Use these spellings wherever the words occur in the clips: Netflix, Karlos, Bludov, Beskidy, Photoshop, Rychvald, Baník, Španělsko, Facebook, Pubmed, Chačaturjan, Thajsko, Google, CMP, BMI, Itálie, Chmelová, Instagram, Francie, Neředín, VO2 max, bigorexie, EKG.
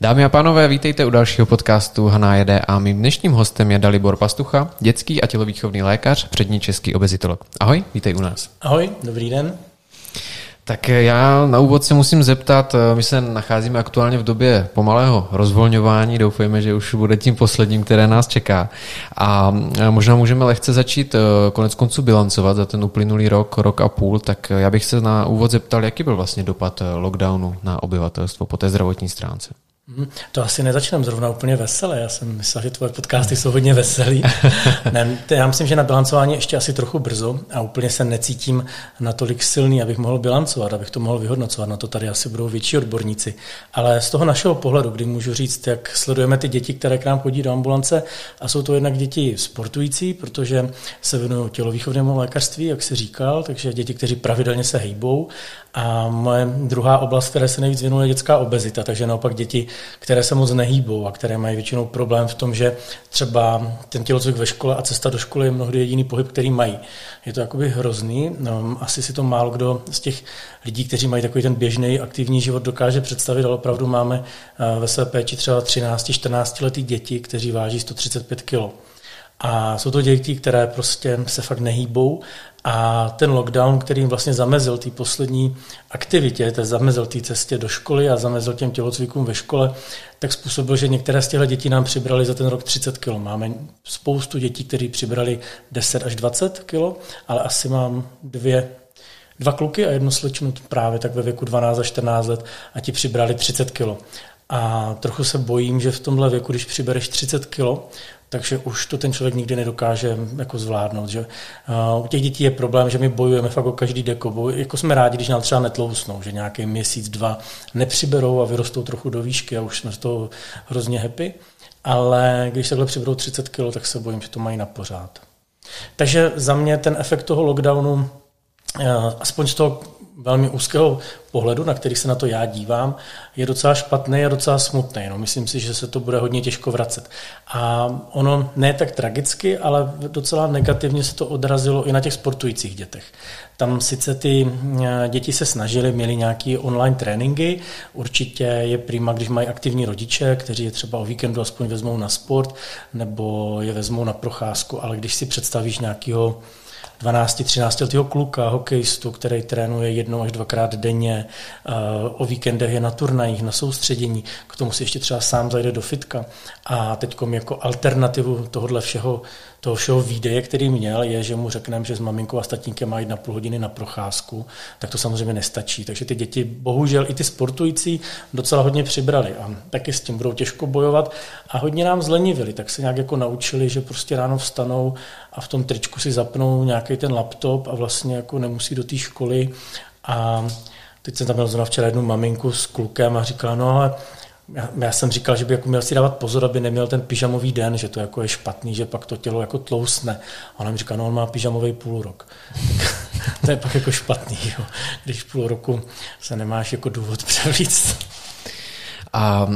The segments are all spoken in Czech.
Dámy a pánové, vítejte u dalšího podcastu Hana Jede a mým dnešním hostem je Dalibor Pastucha, dětský a tělovýchovný lékař, přední český obezitolog. Ahoj, vítej u nás. Ahoj, dobrý den. Tak já na úvod se musím zeptat, my se nacházíme aktuálně v době pomalého rozvolňování, doufejme, že už bude tím posledním, které nás čeká. A možná můžeme lehce začít koneckonců bilancovat za ten uplynulý rok, rok a půl, tak já bych se na úvod zeptal, jaký byl vlastně dopad lockdownu na obyvatelstvo po té zdravotní stránce. To asi nezačneme zrovna úplně veselé. Já jsem myslel, že tvoje podcasty jsou hodně veselý. Ne, já myslím, že na bilancování ještě asi trochu brzo a úplně se necítím natolik silný, abych mohl bilancovat, abych to mohl vyhodnocovat. Na to tady asi budou větší odborníci. Ale z toho našeho pohledu, kdy můžu říct, jak sledujeme ty děti, které k nám chodí do ambulance, a jsou to jednak děti sportující, protože se věnují tělovýchovnému lékařství, jak se říkal, takže děti, kteří pravidelně se hejbou. A moje druhá oblast, které se nejvíc věnuje, je dětská obezita, takže naopak děti, které se moc nehýbou a které mají většinou problém v tom, že třeba ten tělocvik ve škole a cesta do školy je mnohdy jediný pohyb, který mají. Je to jakoby hrozný, asi si to málo kdo z těch lidí, kteří mají takový ten běžný aktivní život, dokáže představit, ale opravdu máme ve své péči třeba 13-14 letý děti, kteří váží 135 kg. A jsou to děti, které prostě se fakt nehýbou a ten lockdown, který jim vlastně zamezil té poslední aktivitě, zamezil té cestě do školy a zamezil těm tělocvikům ve škole, tak způsobil, že některé z těchto dětí nám přibrali za ten rok 30 kg. Máme spoustu dětí, kteří přibrali 10 až 20 kg, ale asi mám dva kluky a jednu slečnu právě tak ve věku 12 až 14 let a ti přibrali 30 kg. A trochu se bojím, že v tomhle věku, když přibereš 30 kg, takže už to ten člověk nikdy nedokáže jako zvládnout. Že? U těch dětí je problém, že my bojujeme fakt o každý deko. Jako jsme rádi, když nám třeba netlousnou, že nějaký měsíc, dva nepřiberou a vyrostou trochu do výšky a už jsme z toho hrozně happy. Ale když takhle přiberou 30 kg, tak se bojím, že to mají na pořád. Takže za mě ten efekt toho lockdownu, aspoň z toho velmi úzkého pohledu, na který se na to já dívám, je docela špatný a docela smutný. No, myslím si, že se to bude hodně těžko vracet. A ono ne tak tragicky, ale docela negativně se to odrazilo i na těch sportujících dětech. Tam sice ty děti se snažily, měly nějaké online tréninky, určitě je prima, když mají aktivní rodiče, kteří je třeba o víkendu aspoň vezmou na sport nebo je vezmou na procházku, ale když si představíš nějakého 12-13 letého kluka, hokejistu, který trénuje jednou až dvakrát denně, o víkendech je na turnajích, na soustředění, k tomu si ještě třeba sám zajde do fitka. A teďkom jako alternativu toho všeho výdeje, který měl, je, že mu řekneme, že s maminkou a s tatínkem má jít na půl hodiny na procházku, tak to samozřejmě nestačí. Takže ty děti, bohužel i ty sportující, docela hodně přibrali a taky s tím budou těžko bojovat a hodně nám zlenivili, tak se nějak jako naučili, že prostě ráno vstanou a v tom tričku si zapnou nějaký ten laptop a vlastně jako nemusí do té školy. A teď jsem tam měl zrovna včera jednu maminku s klukem a říkala, no ale já jsem říkal, že by jako měl si dávat pozor, aby neměl ten pyžamový den, že to jako je špatný, že pak to tělo jako tlousne. A ona mi říká, no on má pyžamový půlrok. To je pak jako špatný, jo. Když půl roku se nemáš jako důvod převlíct. A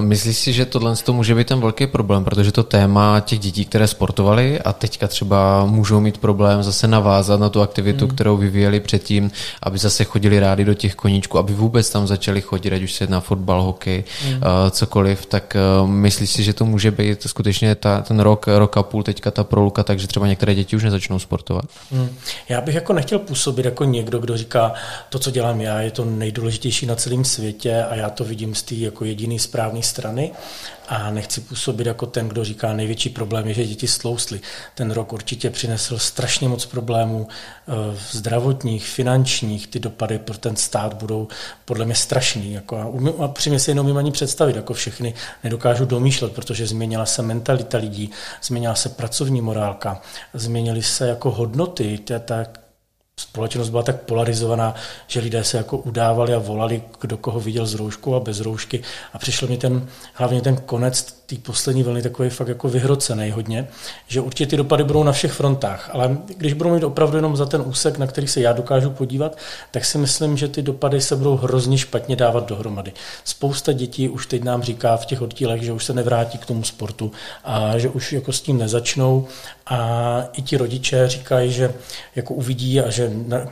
myslíš si, že tohle může být ten velký problém, protože to téma těch dětí, které sportovaly a teďka třeba můžou mít problém zase navázat na tu aktivitu, kterou vyvíjeli předtím, aby zase chodili rádi do těch koníčků, aby vůbec tam začali chodit, ať už se jedná fotbal, hokej, cokoliv, tak myslíš si, že to může být skutečně ten rok a půl teďka ta proluka, takže třeba některé děti už nezačnou sportovat? Já bych jako nechtěl působit jako někdo, kdo říká, to, co dělám já, je to nejdůležitější na celém světě a já to vidím z té jako jediný správný strany a nechci působit jako ten, kdo říká, největší problém je, že děti stloustly. Ten rok určitě přinesl strašně moc problémů zdravotních, finančních, ty dopady pro ten stát budou podle mě strašný. Jako a přímě si jenom ani představit, jako všechny nedokážu domýšlet, protože změnila se mentalita lidí, změnila se pracovní morálka, změnily se jako hodnoty, společnost byla tak polarizovaná, že lidé se jako udávali a volali, kdo koho viděl s rouškou a bez roušky a přišel mi hlavně ten konec té poslední vlny takový fakt jako vyhrocený hodně, že určitě ty dopady budou na všech frontách, ale když budou mít opravdu jenom za ten úsek, na který se já dokážu podívat, tak si myslím, že ty dopady se budou hrozně špatně dávat dohromady. Spousta dětí už teď nám říká v těch oddílech, že už se nevrátí k tomu sportu a že už jako s tím nezačnou A i ti rodiče říkají, že jako uvidí a že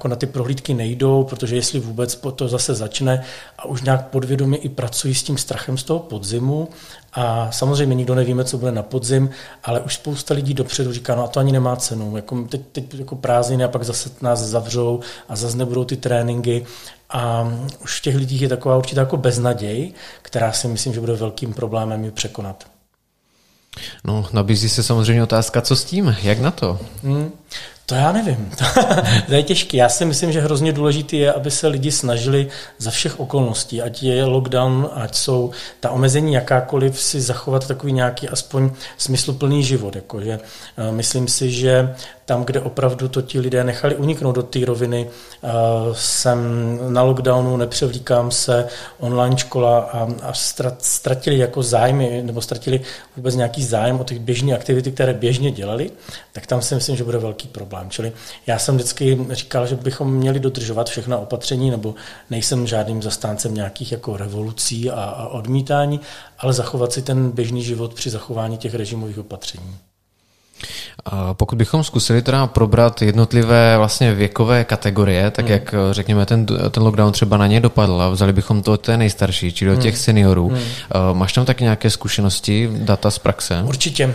na ty prohlídky nejdou, protože jestli vůbec to zase začne a už nějak podvědomě i pracují s tím strachem z toho podzimu. A samozřejmě nikdo nevíme, co bude na podzim, ale už spousta lidí dopředu říká, no a to ani nemá cenu, jako teď jako prázdniny a pak zase nás zavřou a zase nebudou ty tréninky. A už v těch lidích je taková určitá jako beznaděj, která si myslím, že bude velkým problémem ji překonat. No, nabízí se samozřejmě otázka, co s tím, jak na to? To já nevím, to je těžké. Já si myslím, že hrozně důležité je, aby se lidi snažili za všech okolností, ať je lockdown, ať jsou ta omezení jakákoliv, si zachovat takový nějaký aspoň smysluplný život. Jakože, myslím si, že tam, kde opravdu to ti lidé nechali uniknout do té roviny, jsem na lockdownu, nepřevlíkám se, online škola a ztratili jako zájmy, nebo ztratili vůbec nějaký zájem o těch běžných aktivity, které běžně dělali, tak tam si myslím, že bude velký problém. Čili já jsem vždycky říkal, že bychom měli dodržovat všechna opatření, nebo nejsem žádným zastáncem nějakých jako revolucí a odmítání, ale zachovat si ten běžný život při zachování těch režimových opatření. A pokud bychom zkusili teda probrat jednotlivé vlastně věkové kategorie, tak jak řekněme ten lockdown třeba na ně dopadl a vzali bychom to od té nejstarší, či do těch seniorů. Máš tam taky nějaké zkušenosti, data z praxe? Určitě.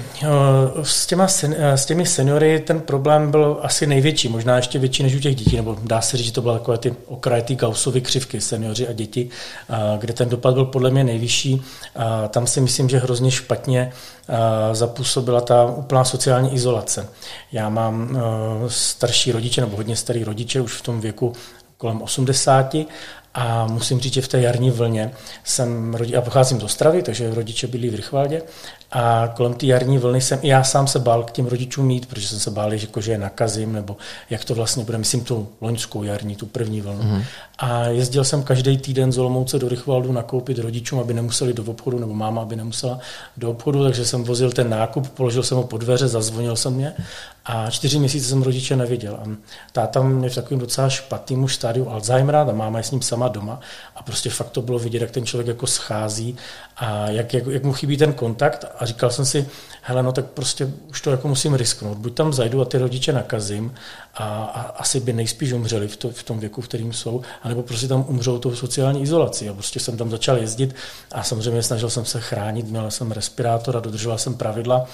S těmi seniory ten problém byl asi největší, možná ještě větší než u těch dětí, nebo dá se říct, že to byla takové ty okraje, ty Gaussovy křivky, seniori a děti, kde ten dopad byl podle mě nejvyšší. Tam si myslím, že hrozně špatně zapůsobila ta úplná sociální izolace. Já mám starší rodiče, nebo hodně starý rodiče, už v tom věku kolem 80, a musím říct, že v té jarní vlně já pocházím z Ostravy, takže rodiče byli v Rychvaldě, a kolem té jarní vlny jsem i já sám se bál k těm rodičům jít, protože jsem se bál, že je nakazím, nebo jak to vlastně bude, myslím tu loňskou jarní, tu první vlnu. A jezdil jsem každý týden z Olomouce do Rychvaldu nakoupit rodičům, aby nemuseli do obchodu, nebo máma, aby nemusela do obchodu, takže jsem vozil ten nákup, položil jsem ho pod dveře, zazvonil jsem mě a 4 měsíce jsem rodiče neviděl. A táta mě v takovém docela špatném už stádiu Alzheimera, ta máma je s ním sama doma a prostě fakt to bylo vidět, jak ten člověk jako schází a jak mu chybí ten kontakt. A říkal jsem si, hele, no tak prostě už to jako musím risknout. Buď tam zajdu a ty rodiče nakazím a asi by nejspíš umřeli v tom věku, v kterým jsou, anebo prostě tam umřou tou sociální izolací. A prostě jsem tam začal jezdit a samozřejmě snažil jsem se chránit, měl jsem respirátor a dodržoval jsem pravidla.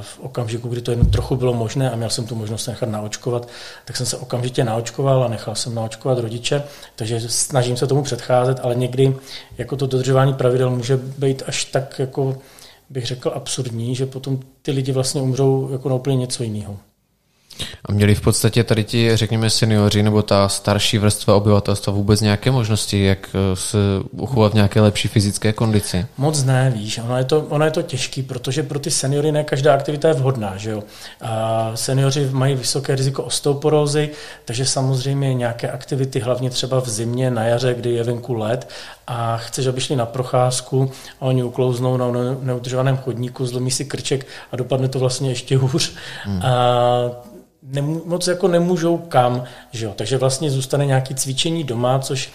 V okamžiku, kdy to jen trochu bylo možné a měl jsem tu možnost nechat naočkovat, tak jsem se okamžitě naočkoval a nechal jsem naočkovat rodiče, takže snažím se tomu předcházet, ale někdy jako to dodržování pravidel může být až tak jako bych řekl absurdní, že potom ty lidi vlastně umřou jako na úplně něco jiného. A měli v podstatě tady ti, řekněme, seniori nebo ta starší vrstva obyvatelstva vůbec nějaké možnosti, jak se uchovat v nějaké lepší fyzické kondici? Moc ne, víš. Ono je to těžký, protože pro ty seniory ne každá aktivita je vhodná, že jo. A senioři mají vysoké riziko osteoporózy, takže samozřejmě nějaké aktivity, hlavně třeba v zimě, na jaře, kdy je venku led a chceš, aby šli na procházku a oni uklouznou na neudržovaném chodníku, zlomí si krček a dopadne to vlastně ještě hůř. Moc jako nemůžou kam, že jo? Takže vlastně zůstane nějaké cvičení doma, což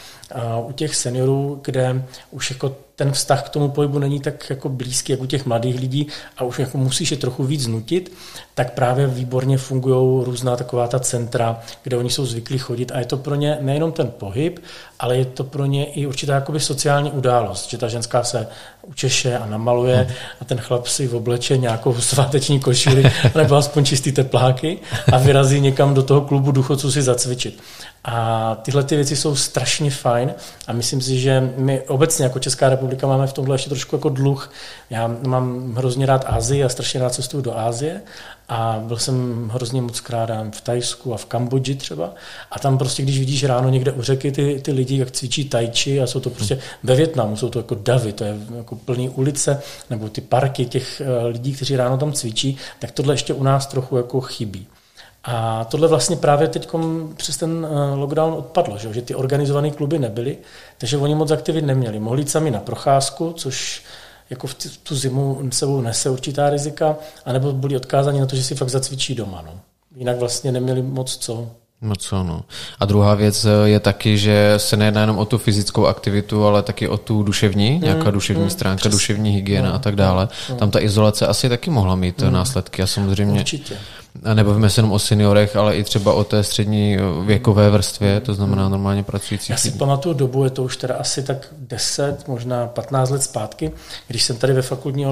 u těch seniorů, kde už jako ten vztah k tomu pohybu není tak jako blízký jak u těch mladých lidí a už jako musíš je trochu víc nutit, tak právě výborně fungují různá taková ta centra, kde oni jsou zvyklí chodit a je to pro ně nejenom ten pohyb, ale je to pro ně i určitá jakoby sociální událost, že ta ženská se učeše a namaluje a ten chlap si obleče nějakou sváteční košili nebo aspoň čistý tepláky a vyrazí někam do toho klubu důchodců si zacvičit. A tyhle ty věci jsou strašně fajn a myslím si, že my obecně jako Česká republika máme v tomhle ještě trošku jako dluh. Já mám hrozně rád Asii a strašně rád cestuju do Asie a byl jsem hrozně moc krát v Thajsku a v Kambodži třeba a tam prostě, když vidíš ráno někde u řeky ty lidi, jak cvičí tajči a jsou to prostě ve Vietnamu, jsou to jako davy, to je jako plný ulice nebo ty parky těch lidí, kteří ráno tam cvičí, tak tohle ještě u nás trochu jako chybí. A tohle vlastně právě teď přes ten lockdown odpadlo, že ty organizované kluby nebyly, takže oni moc aktivit neměli. Mohli jít sami na procházku, což jako v tu zimu sebou nese určitá rizika, anebo byli odkázáni na to, že si fakt zacvičí doma. No. Jinak vlastně neměli moc co. A druhá věc je taky, že se nejedná jenom o tu fyzickou aktivitu, ale taky o tu duševní, nějaká duševní stránka, přesně. Duševní hygiena a tak dále. Tam ta izolace asi taky mohla mít následky a samozřejmě určitě. A nebavíme se jenom o seniorech, ale i třeba o té střední věkové vrstvě, to znamená normálně pracující. Já si pamatuju dobu, je to už teda asi tak 10, možná 15 let zpátky, když jsem tady ve fakultní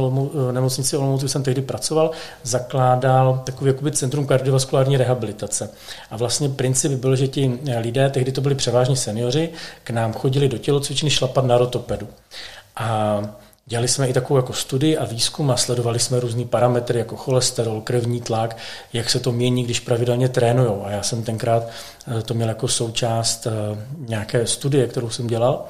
nemocnici Olomouci jsem tehdy pracoval, zakládal takový jakoby centrum kardiovaskulární rehabilitace. A vlastně princip byl, že ti lidé, tehdy to byli převážně seniori, k nám chodili do tělocvičny šlapat na rotopedu. A dělali jsme i takovou jako studii a výzkum a sledovali jsme různý parametry jako cholesterol, krevní tlak, jak se to mění, když pravidelně trénujou. A já jsem tenkrát to měl jako součást nějaké studie, kterou jsem dělal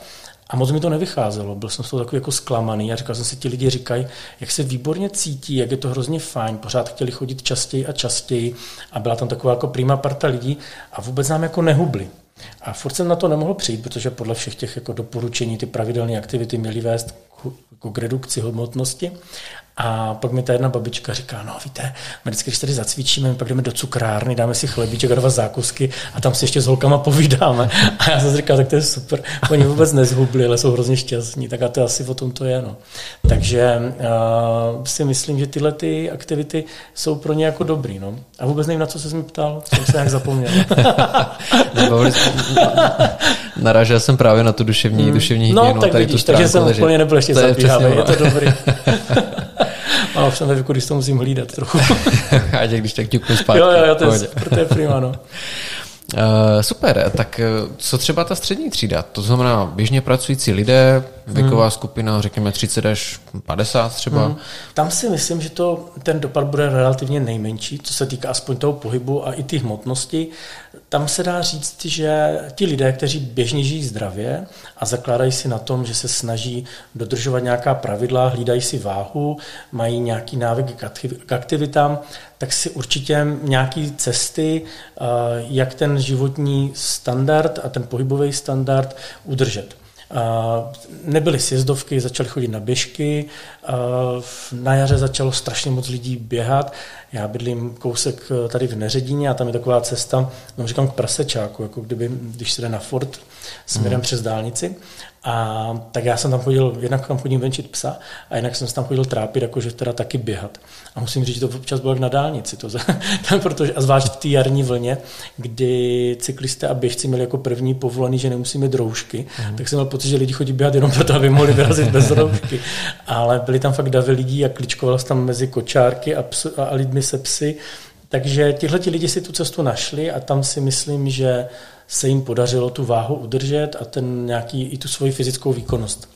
a moc mi to nevycházelo. Byl jsem z toho takový jako zklamaný a říkal jsem si, ti lidi říkají, jak se výborně cítí, jak je to hrozně fajn, pořád chtěli chodit častěji a častěji a byla tam taková jako prima parta lidí a vůbec nám jako nehubli. A furt jsem na to nemohl přijít, protože podle všech těch jako doporučení ty pravidelné aktivity měly vést k redukci hmotnosti. A pak mi ta jedna babička říká, no víte, my vždycky, když tady zacvičíme, pak jdeme do cukrárny, dáme si chlebíček a dva zákusky a tam si ještě s holkama povídáme. A já jsem říkal, tak to je super. Oni vůbec nezhubli, ale jsou hrozně šťastní, tak a to asi o tom to je. No. Takže si myslím, že tyhle ty aktivity jsou pro ně jako dobrý. No. A vůbec nevím, na co se mi ptal, jsem se nějak zapomněl. Narážel jsem právě na tu duševní hygienu. No tak vidíš, takže jsem úplně nebyl ještě zabíhavý, je to dobrý. Ano, jsem ve věku, když to musím hlídat trochu. A když tak ťuknu zpátky. Jo, to je prima, no. Super, tak co třeba ta střední třída? To znamená běžně pracující lidé, věková skupina, řekněme 30 až 50 třeba. Tam si myslím, že ten dopad bude relativně nejmenší, co se týká aspoň toho pohybu a i ty hmotnosti. Tam se dá říct, že ti lidé, kteří běžně žijí zdravě a zakládají si na tom, že se snaží dodržovat nějaká pravidla, hlídají si váhu, mají nějaký návyk k aktivitám, tak si určitě nějaké cesty, jak ten životní standard a ten pohybový standard udržet. Nebyly sjezdovky, začaly chodit na běžky, na jaře začalo strašně moc lidí běhat. Já bydlím kousek tady v Neředíně a tam je taková cesta, no říkám k prasečáku, jako kdyby, když se jde na Ford směrem přes dálnici. A tak já jsem tam chodil, jednak tam chodím venčit psa a jinak jsem se tam chodil trápit, jakože teda taky běhat. A musím říct, že to občas bylo jak na dálnici. Protože, a zvlášť v té jarní vlně, kdy cyklisté a běžci měli jako první povolený, že nemusíme roušky, tak jsem měl pocit, že lidi chodí běhat jenom proto, aby mohli vyrazit bez roušky. Ale byli tam fakt davy lidí a kličkovalo se tam mezi kočárky a lidmi se psy. Takže tihleti lidi si tu cestu našli a tam si myslím, že se jim podařilo tu váhu udržet a ten nějaký i tu svoji fyzickou výkonnost.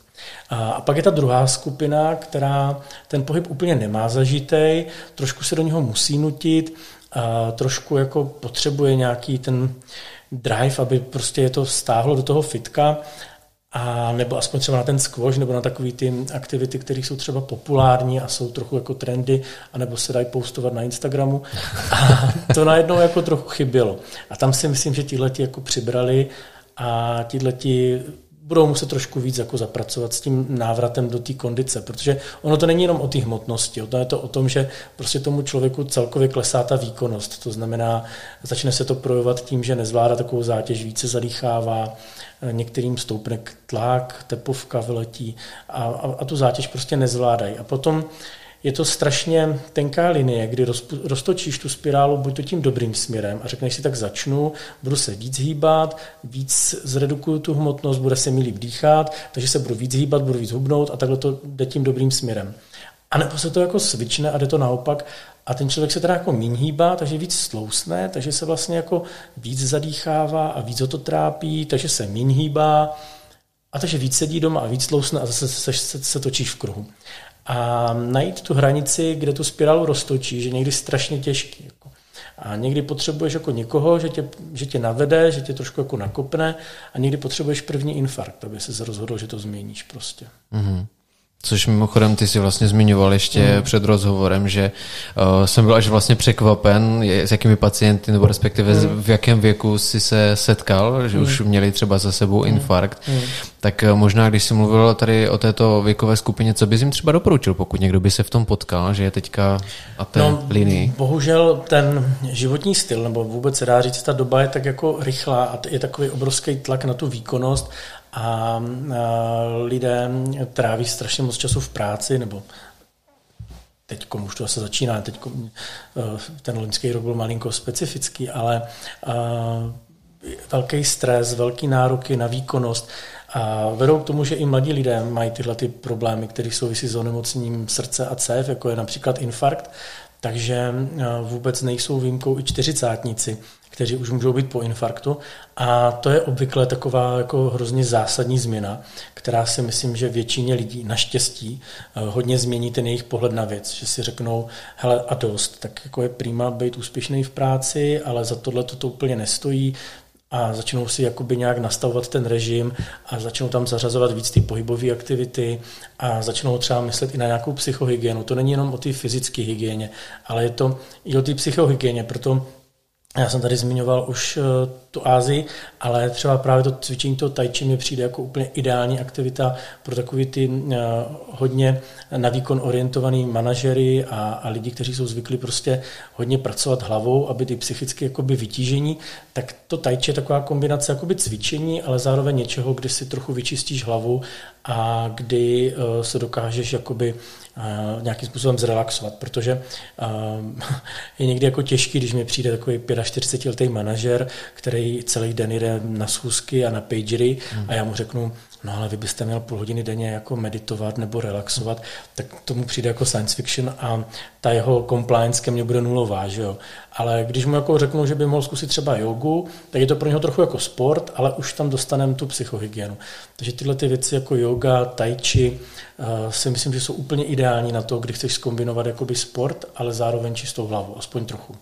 A pak je ta druhá skupina, která ten pohyb úplně nemá zažitej, trošku se do něho musí nutit, a trošku jako potřebuje nějaký ten drive, aby prostě je to stáhlo do toho fitka, a nebo aspoň třeba na ten squash, nebo na takový ty aktivity, které jsou třeba populární a jsou trochu jako trendy, anebo se dají postovat na Instagramu. A to najednou jako trochu chybělo. A tam si myslím, že tihleti jako přibrali a tihleti budou muset trošku víc jako zapracovat s tím návratem do té kondice, protože ono to není jenom o té hmotnosti, ono je to o tom, že prostě tomu člověku celkově klesá ta výkonnost, to znamená, začne se to projevovat tím, že nezvládá takovou zátěž, více zadýchává, některým stoupne tlak, tepovka vyletí a tu zátěž prostě nezvládají. A potom je to strašně tenká linie, kdy roztočíš tu spirálu buď to tím dobrým směrem a řekneš si, tak začnu, budu se víc hýbat, víc zredukuju tu hmotnost, bude se mi líp dýchat, takže se budu víc hýbat, budu víc hubnout a takhle to jde tím dobrým směrem. A nebo se to jako svične a jde to naopak a ten člověk se teda jako míň hýbá, takže víc slousne, takže se vlastně jako víc zadýchává a víc ho to trápí, takže se míň hýbá a takže víc sedí doma a víc slousne a zase se točíš v kruhu. A najít tu hranici, kde tu spirálu roztočí, že někdy strašně těžký. Jako. A někdy potřebuješ jako někoho, že tě navede, že tě trošku jako nakopne a někdy potřebuješ první infarkt, aby se rozhodl, že to změníš prostě. Mm-hmm. Což mimochodem ty si vlastně zmiňoval ještě před rozhovorem, že jsem byl až vlastně překvapen, s jakými pacienty, nebo respektive v jakém věku si se setkal, že už měli třeba za sebou infarkt. Tak možná, když jsi mluvil tady o této věkové skupině, co bys jim třeba doporučil, pokud někdo by se v tom potkal, že je teďka na té linii? Bohužel ten životní styl, nebo vůbec se dá říct, ta doba je tak jako rychlá a je takový obrovský tlak na tu výkonnost, a lidé tráví strašně moc času v práci, nebo Teďkom už to zase začíná, teďkom, ten loňský rok byl malinko specifický, ale velký stres, velký nároky na výkonnost a vedou k tomu, že i mladí lidé mají tyhle ty problémy, které souvisí s onemocněním srdce a cév, jako je například infarkt, takže vůbec nejsou výjimkou i čtyřicátníci, kteří už můžou být po infarktu a to je obvykle taková jako hrozně zásadní změna, která si myslím, že většině lidí naštěstí hodně změní ten jejich pohled na věc, že si řeknou, hele a dost, tak jako je prima být úspěšný v práci, ale za tohle to úplně nestojí a začnou si jakoby nějak nastavovat ten režim a začnou tam zařazovat víc ty pohybové aktivity a začnou třeba myslet i na nějakou psychohygienu. To není jenom o té fyzické hygieně, ale je to i o té psychohygieně, proto já jsem tady zmiňoval už tu Asii, ale třeba právě to cvičení toho tai chi mi přijde jako úplně ideální aktivita pro takový ty hodně na výkon orientovaný manažery a lidi, kteří jsou zvyklí prostě hodně pracovat hlavou, aby ty psychicky jakoby vytížení, tak to tai chi je taková kombinace jakoby cvičení, ale zároveň něčeho, kdy si trochu vyčistíš hlavu a kdy se dokážeš jakoby nějakým způsobem zrelaxovat, protože je někdy jako těžký, když mi přijde takový 45letý manažer, který celý den jde na schůzky a na pagery a já mu řeknu, no ale vy byste měl půl hodiny denně jako meditovat nebo relaxovat, tak tomu přijde jako science fiction a ta jeho compliance ke mně bude nulová, že jo. Ale když mu jako řeknu, že by mohl zkusit třeba jogu, tak je to pro něho trochu jako sport, ale už tam dostaneme tu psychohygienu. Takže tyhle ty věci jako yoga, tai chi, si myslím, že jsou úplně ideální na to, kdy chceš zkombinovat jakoby sport, ale zároveň čistou hlavu, aspoň trochu.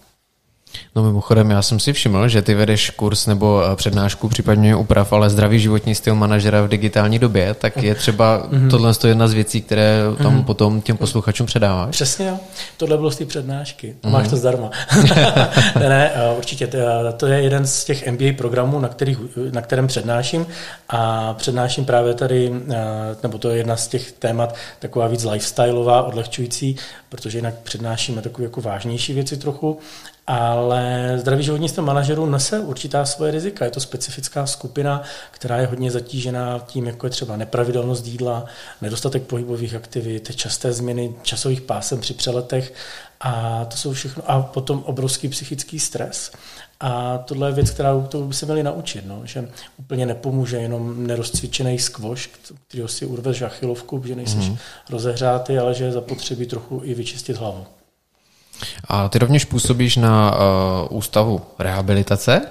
No mimochodem, já jsem si všiml, že ty vedeš kurz nebo přednášku, případně uprav, ale zdravý životní styl manažera v digitální době, tak je třeba tohle jedna z věcí, které tam potom těm posluchačům předáváš. Přesně jo. Tohle bylo z té přednášky. Máš to zdarma. Ne, určitě. To je jeden z těch MBA programů, na kterém přednáším a přednáším právě tady, nebo to je jedna z těch témat taková víc lifestyleová, odlehčující, protože jinak přednášíme takové jako vážnější věci trochu. Ale zdravý životní styl manažerů nese určitá svoje rizika. Je to specifická skupina, která je hodně zatížená tím, jako je třeba nepravidelnost jídla, nedostatek pohybových aktivit, časté změny časových pásem při přeletech a to jsou všechno. A potom obrovský psychický stres. A tohle je věc, kterou by se měli naučit, no, že úplně nepomůže jenom nerozcvičený squash, kterýho si urveš achilovku, že nejseš rozehřátý, ale že je zapotřebí trochu i vyčistit hlavu. A ty rovněž působíš na ústavu rehabilitace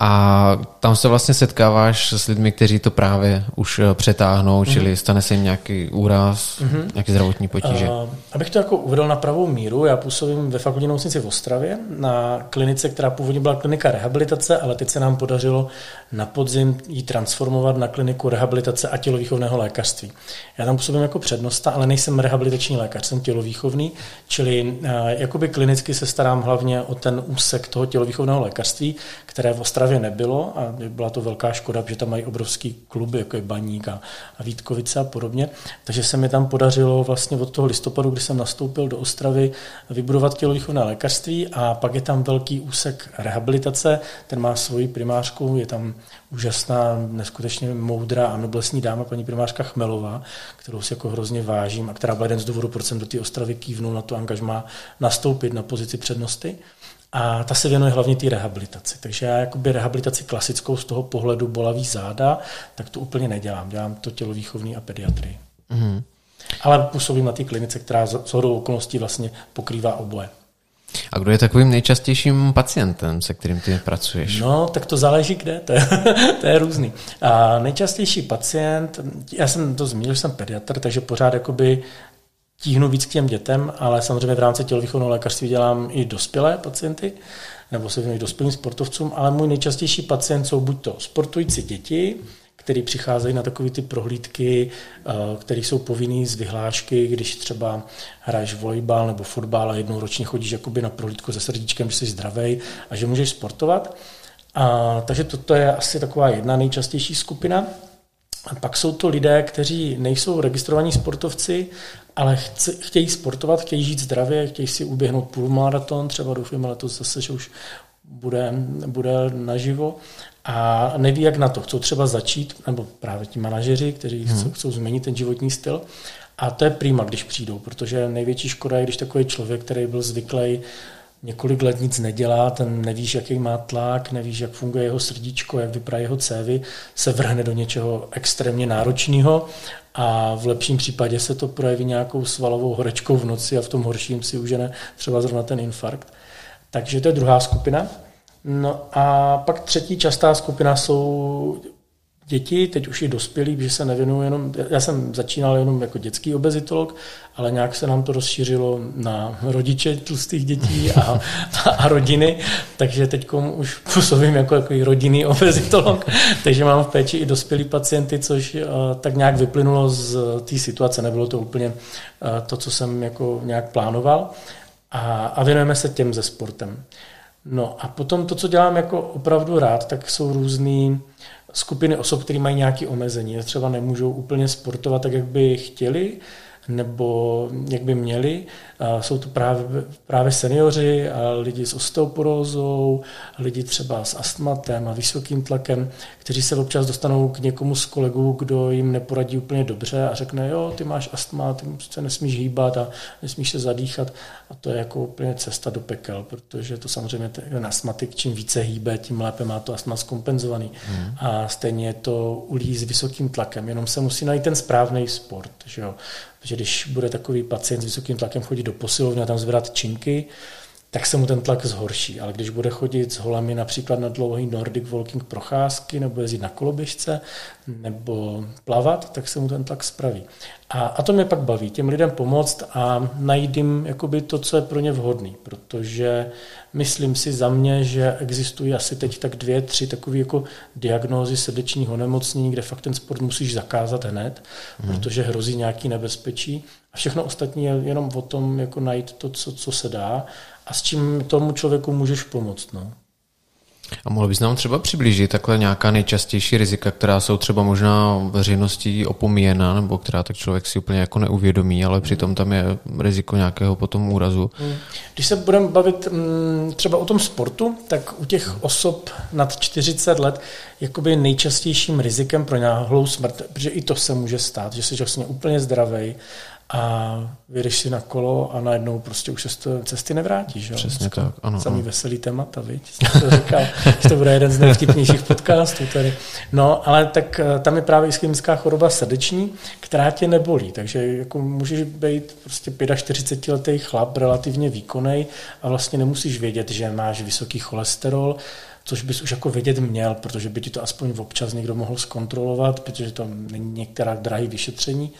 a tam se vlastně setkáváš s lidmi, kteří to právě už přetáhnou, čili stane se jim nějaký úraz, nějaký zdravotní potíže. Abych to jako uvedl na pravou míru, já působím ve fakultní nemocnici v Ostravě na klinice, která původně byla klinika rehabilitace, ale teď se nám podařilo na podzim ji transformovat na kliniku rehabilitace a tělovýchovného lékařství. Já tam působím jako přednosta, ale nejsem rehabilitační lékař, jsem tělovýchovný, čili jakoby klinicky se starám hlavně o ten úsek toho tělovýchovného lékařství, které v Ostravě nebylo a byla to velká škoda, protože tam mají obrovský kluby, jako je Baník a Vítkovice a podobně. Takže se mi tam podařilo vlastně od toho listopadu, kdy jsem nastoupil do Ostravy, vybudovat tělovýchovné lékařství a pak je tam velký úsek rehabilitace, ten má svoji primářku, je tam úžasná, neskutečně moudrá a noblesní dáma, paní primářka Chmelová, kterou si jako hrozně vážím a která byla jeden z důvodů, proč jsem do té Ostravy kývnul na to angažmá nastoupit na pozici přednosti. A ta se věnuje hlavně té rehabilitaci. Takže já jakoby rehabilitaci klasickou z toho pohledu bolavý záda, tak to úplně nedělám. Dělám to tělovýchovný a pediatrii. Mm. Ale působím na té klinice, která shodou okolností vlastně pokrývá oboje. A kdo je takovým nejčastějším pacientem, se kterým ty pracuješ? No, tak to záleží kde, to je různý. A nejčastější pacient, já jsem to zmínil, že jsem pediatr, takže pořád jakoby tíhnu víc k těm dětem, ale samozřejmě v rámci tělovýchovného lékařství dělám i dospělé pacienty, nebo se věnuji dospělým sportovcům, ale můj nejčastější pacient jsou buď to sportující děti, který přicházejí na takové ty prohlídky, které jsou povinné z vyhlášky, když třeba hraješ volejbal nebo fotbal a jednou ročně chodíš jakoby na prohlídku se srdíčkem, že jsi zdravej a že můžeš sportovat. Takže toto je asi taková jedna nejčastější skupina. A pak jsou to lidé, kteří nejsou registrovaní sportovci, ale chtějí sportovat, chtějí žít zdravě, chtějí si uběhnout půlmaraton, třeba doufujeme letos zase, že už bude naživo a neví, jak na to. Chcou třeba začít, nebo právě ti manažeři, kteří chcou změnit ten životní styl A to je prima, když přijdou, protože největší škoda je, když takový člověk, který byl zvyklý několik let nic nedělá, ten nevíš, jaký má tlak, nevíš, jak funguje jeho srdíčko, jak vypadá jeho cévy, se vrhne do něčeho extrémně náročného a v lepším případě se to projeví nějakou svalovou horečkou v noci a v tom horším si užene třeba zrovna ten infarkt. Takže to je druhá skupina. No a pak třetí častá skupina jsou děti, teď už i dospělí, protože se nevěnuju jenom, já jsem začínal jenom jako dětský obezitolog, ale nějak se nám to rozšířilo na rodiče tlustých dětí a rodiny, takže teď už působím jako takový rodinný obezitolog, takže mám v péči i dospělí pacienty, což tak nějak vyplynulo z té situace, nebylo to úplně to, co jsem jako nějak plánoval a věnujeme se těm ze sportem. No a potom to, co dělám jako opravdu rád, tak jsou různý skupiny osob, které mají nějaké omezení, třeba nemůžou úplně sportovat tak, jak by chtěli, nebo jak by měli. Jsou to právě seniori a lidi s osteoporózou, lidi třeba s astmatem a vysokým tlakem, kteří se občas dostanou k někomu z kolegů, kdo jim neporadí úplně dobře a řekne, jo, ty máš astma, ty se nesmíš hýbat a nesmíš se zadýchat. A to je jako úplně cesta do pekel, protože to samozřejmě ten astmatik čím více hýbe, tím lépe má to astma zkompenzovaný. A stejně je to u lidí s vysokým tlakem, jenom se musí najít ten správný sport, že jo. Protože když bude takový pacient s vysokým tlakem chodit do posilovny a tam zvedat činky, tak se mu ten tlak zhorší. Ale když bude chodit s holami například na dlouhý Nordic walking procházky, nebo jezdit na koloběžce, nebo plavat, tak se mu ten tlak spraví. A to mě pak baví, těm lidem pomoct a najít jim jakoby to, co je pro ně vhodný. Protože myslím si za mě, že existují asi teď tak 2-3 takové jako diagnózy srdečního onemocnění, kde fakt ten sport musíš zakázat hned, protože hrozí nějaký nebezpečí. A všechno ostatní je jenom o tom jako najít to, co se dá a s čím tomu člověku můžeš pomoct. No. A mohl bys nám třeba přiblížit takhle nějaká nejčastější rizika, která jsou třeba možná veřejností opomíjena, nebo která tak člověk si úplně jako neuvědomí, ale přitom tam je riziko nějakého potom úrazu. Když se budeme bavit třeba o tom sportu, tak u těch osob nad 40 let jakoby nejčastějším rizikem pro náhlou smrt, protože i to se může stát, že jsi vlastně úplně zdravej, a vyjdeš si na kolo a najednou prostě už se z té cesty nevrátíš. Jo? Přesně tak, ano. Samý veselý témata, viď? Jsi to říkal, že to bude jeden z nejvtipnějších podcastů tady. No, ale tak tam je právě ischemická choroba srdeční, která tě nebolí, takže jako můžeš být prostě 45-letý chlap, relativně výkonný a vlastně nemusíš vědět, že máš vysoký cholesterol, což bys už jako vědět měl, protože by ti to aspoň občas někdo mohl zkontrolovat, protože tam není některá drahý vyšetření.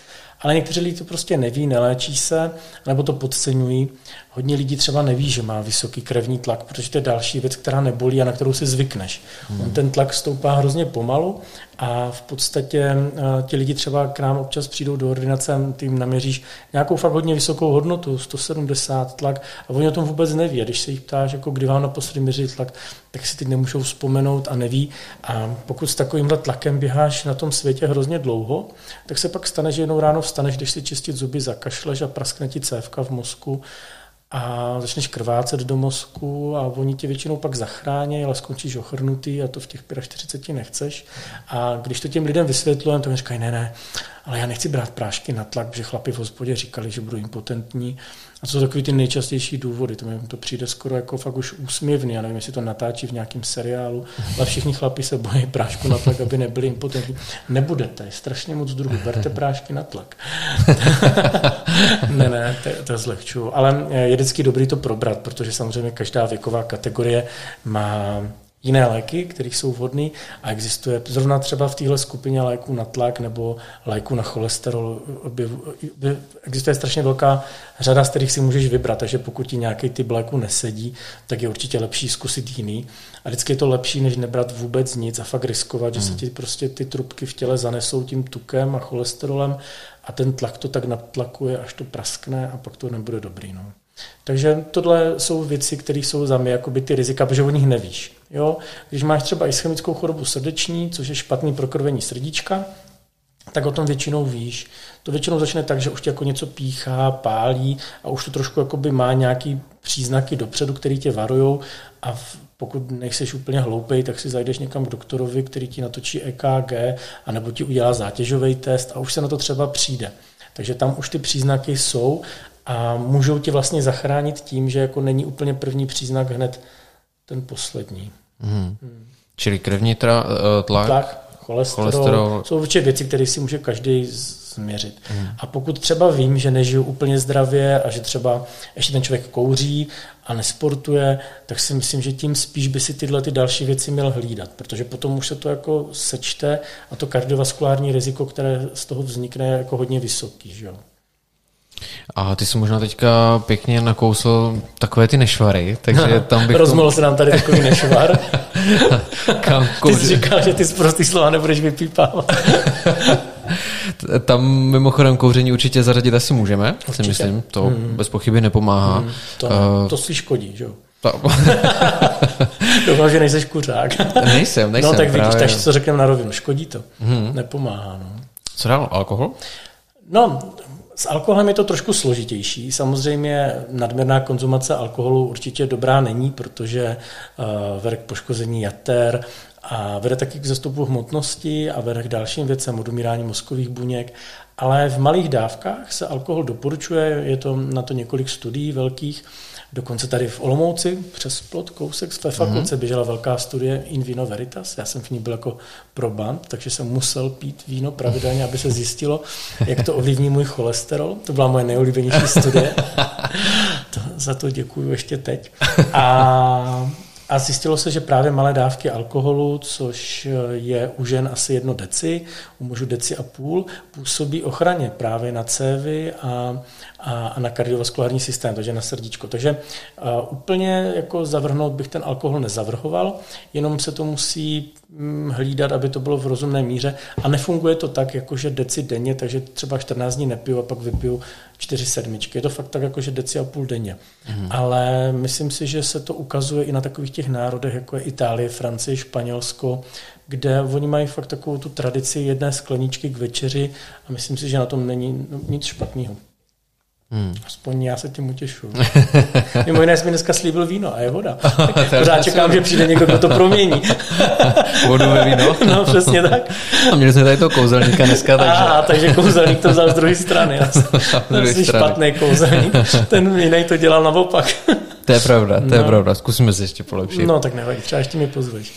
Ale někteří lidi to prostě neví, neléčí se, nebo to podceňují. Hodně lidí třeba neví, že má vysoký krevní tlak, protože to je další věc, která nebolí a na kterou si zvykneš. Ten tlak stoupá hrozně pomalu a v podstatě ti lidi třeba k nám občas přijdou do ordinace, ty jim naměříš nějakou fakt hodně vysokou hodnotu, 170 tlak, a oni o tom vůbec neví. A když se jich ptáš, jako kdy vám naposledy měří tlak, tak si teď nemůžou vzpomenout a neví. A pokud s takovýmhle tlakem běháš na tom světě hrozně dlouho, tak se pak stane, že jednou ráno vstaneš, jdeš si čistit zuby, zakašleš a praskne ti cévka v mozku a začneš krvácet do mozku a oni ti většinou pak zachrání, ale skončíš ochrnutý a to v těch 45 nechceš. A když to těm lidem vysvětlujeme, to mi říkají, ne, ale já nechci brát prášky na tlak, protože chlapi v hospodě říkali, že budu impotentní. A to jsou takový ty nejčastější důvody. To mi to přijde skoro jako fakt už úsměvný. Já nevím, jestli to natáčí v nějakém seriálu, ale všichni chlapi se bojí prášku na tlak, aby nebyli impotentní. Nebudete, je strašně moc druhů. Berte prášky na tlak. ne, to zlehčuju. Ale je vždycky dobrý to probrat, protože samozřejmě každá věková kategorie má jiné léky, které jsou vhodné a existuje zrovna třeba v téhle skupině léků na tlak nebo léků na cholesterol. Existuje strašně velká řada, z kterých si můžeš vybrat, takže pokud ti nějaký typ léku nesedí, tak je určitě lepší zkusit jiný. A vždycky je to lepší, než nebrat vůbec nic a fakt riskovat, že se ti prostě ty trubky v těle zanesou tím tukem a cholesterolem a ten tlak to tak natlakuje, až to praskne a pak to nebude dobrý. No. Takže tohle jsou věci, které jsou za mě jakoby ty rizika, protože o nich nevíš. Jo? Když máš třeba ischemickou chorobu srdeční, což je špatný prokrvení srdíčka, tak o tom většinou víš. To většinou začne tak, že už tě jako něco píchá, pálí a už to trošku jakoby má nějaký příznaky dopředu, které tě varujou a pokud nejseš úplně hloupej, tak si zajdeš někam k doktorovi, který ti natočí EKG anebo ti udělá zátěžový test a už se na to třeba přijde. Takže tam už ty příznaky jsou a můžou ti vlastně zachránit tím, že jako není úplně první příznak hned ten poslední. Hmm. Hmm. Čili krevní tlak, cholesterol. Jsou určitě věci, které si může každý změřit. Hmm. A pokud třeba vím, že nežiju úplně zdravě a že třeba ještě ten člověk kouří a nesportuje, tak si myslím, že tím spíš by si tyhle ty další věci měl hlídat, protože potom už se to jako sečte a to kardiovaskulární riziko, které z toho vznikne, je jako hodně vysoký. Že jo? A ty jsi možná teďka pěkně nakousl takové ty nešvary, takže tam bych... Rozmohl se nám tady takový nešvar. Ty jsi říkal, že ty z prostý slova nebudeš vypípávat. Tam mimochodem kouření určitě zařadit asi můžeme, určitě. Si myslím, to bez pochyby nepomáhá. To si škodí, že jo? Doufám, že nejseš kuřák. Nejsem. No tak vidíš, takže co řekneme na rovinu, škodí to, nepomáhá. No. Co dál, alkohol? No... S alkoholem je to trošku složitější. Samozřejmě nadměrná konzumace alkoholu určitě dobrá není, protože vede k poškození jater a vede taky k zestupu hmotnosti a vede k dalším věcem, odumírání mozkových buněk. Ale v malých dávkách se alkohol doporučuje, je to na to několik studií velkých, dokonce tady v Olomouci, přes plot, kousek z fakulty běžela velká studie In Vino Veritas, já jsem v ní byl jako proband, takže jsem musel pít víno pravidelně, aby se zjistilo, jak to ovlivní můj cholesterol, to byla moje nejoblíbenější studie, za to děkuju ještě teď. A zjistilo se, že právě malé dávky alkoholu, což je u žen asi 1 deci, u mužů 1,5 deci, působí ochraně právě na cévy a na kardiovaskulární systém, takže na srdíčko. Takže úplně jako zavrhnout bych ten alkohol nezavrhoval, jenom se to musí hlídat, aby to bylo v rozumné míře a nefunguje to tak, jakože 1 deci denně, takže třeba 14 dní nepiju a pak vypiju 4 sedmičky. Je to fakt tak, jakože 1,5 deci denně. Ale myslím si, že se to ukazuje i na takových těch národech, jako je Itálie, Francie, Španělsko, kde oni mají fakt takovou tu tradici 1 skleničky k večeři a myslím si, že na tom není nic špatného. Aspoň já se tím utěšuju. Mimo jiné jsi mi dneska slíbil víno a je voda. Pořád čekám, že přijde někdo, kdo to promění. Vodu ve víno? No, přesně tak. A měli jsme tady toho kouzelníka dneska. Takže kouzelník to vzal z druhé strany. To je špatný kouzelník. Ten jiný to dělal naopak. To je pravda. Zkusíme se ještě polepšit. No, tak nevadí, třeba ještě mě pozveš.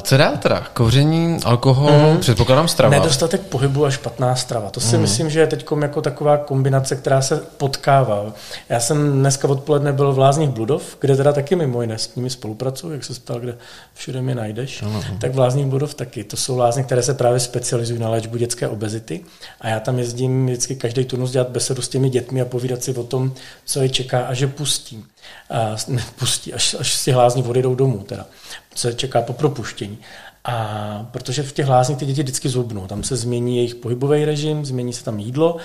Co dál teda? Kouření, alkohol, předpokládám strava. Nedostatek pohybu a špatná strava. To si myslím, že je teď jako taková kombinace, která se potkává. Já jsem dneska odpoledne byl v lázních Bludov, kde teda taky mimo jiné s nimi spolupracuju, jak se ptal, kde všude mě najdeš. Tak v lázních Bludov taky. To jsou lázně, které se právě specializují na léčbu dětské obezity. A já tam jezdím vždycky každý turnus dělat besedu s těmi dětmi a povídat si o tom, co je čeká a že pustí. Až si hlázni odejdou domů teda, co čeká po propuštění. A protože v těch lázních ty děti vždycky zhubnou, tam se změní jejich pohybový režim, změní se tam jídlo,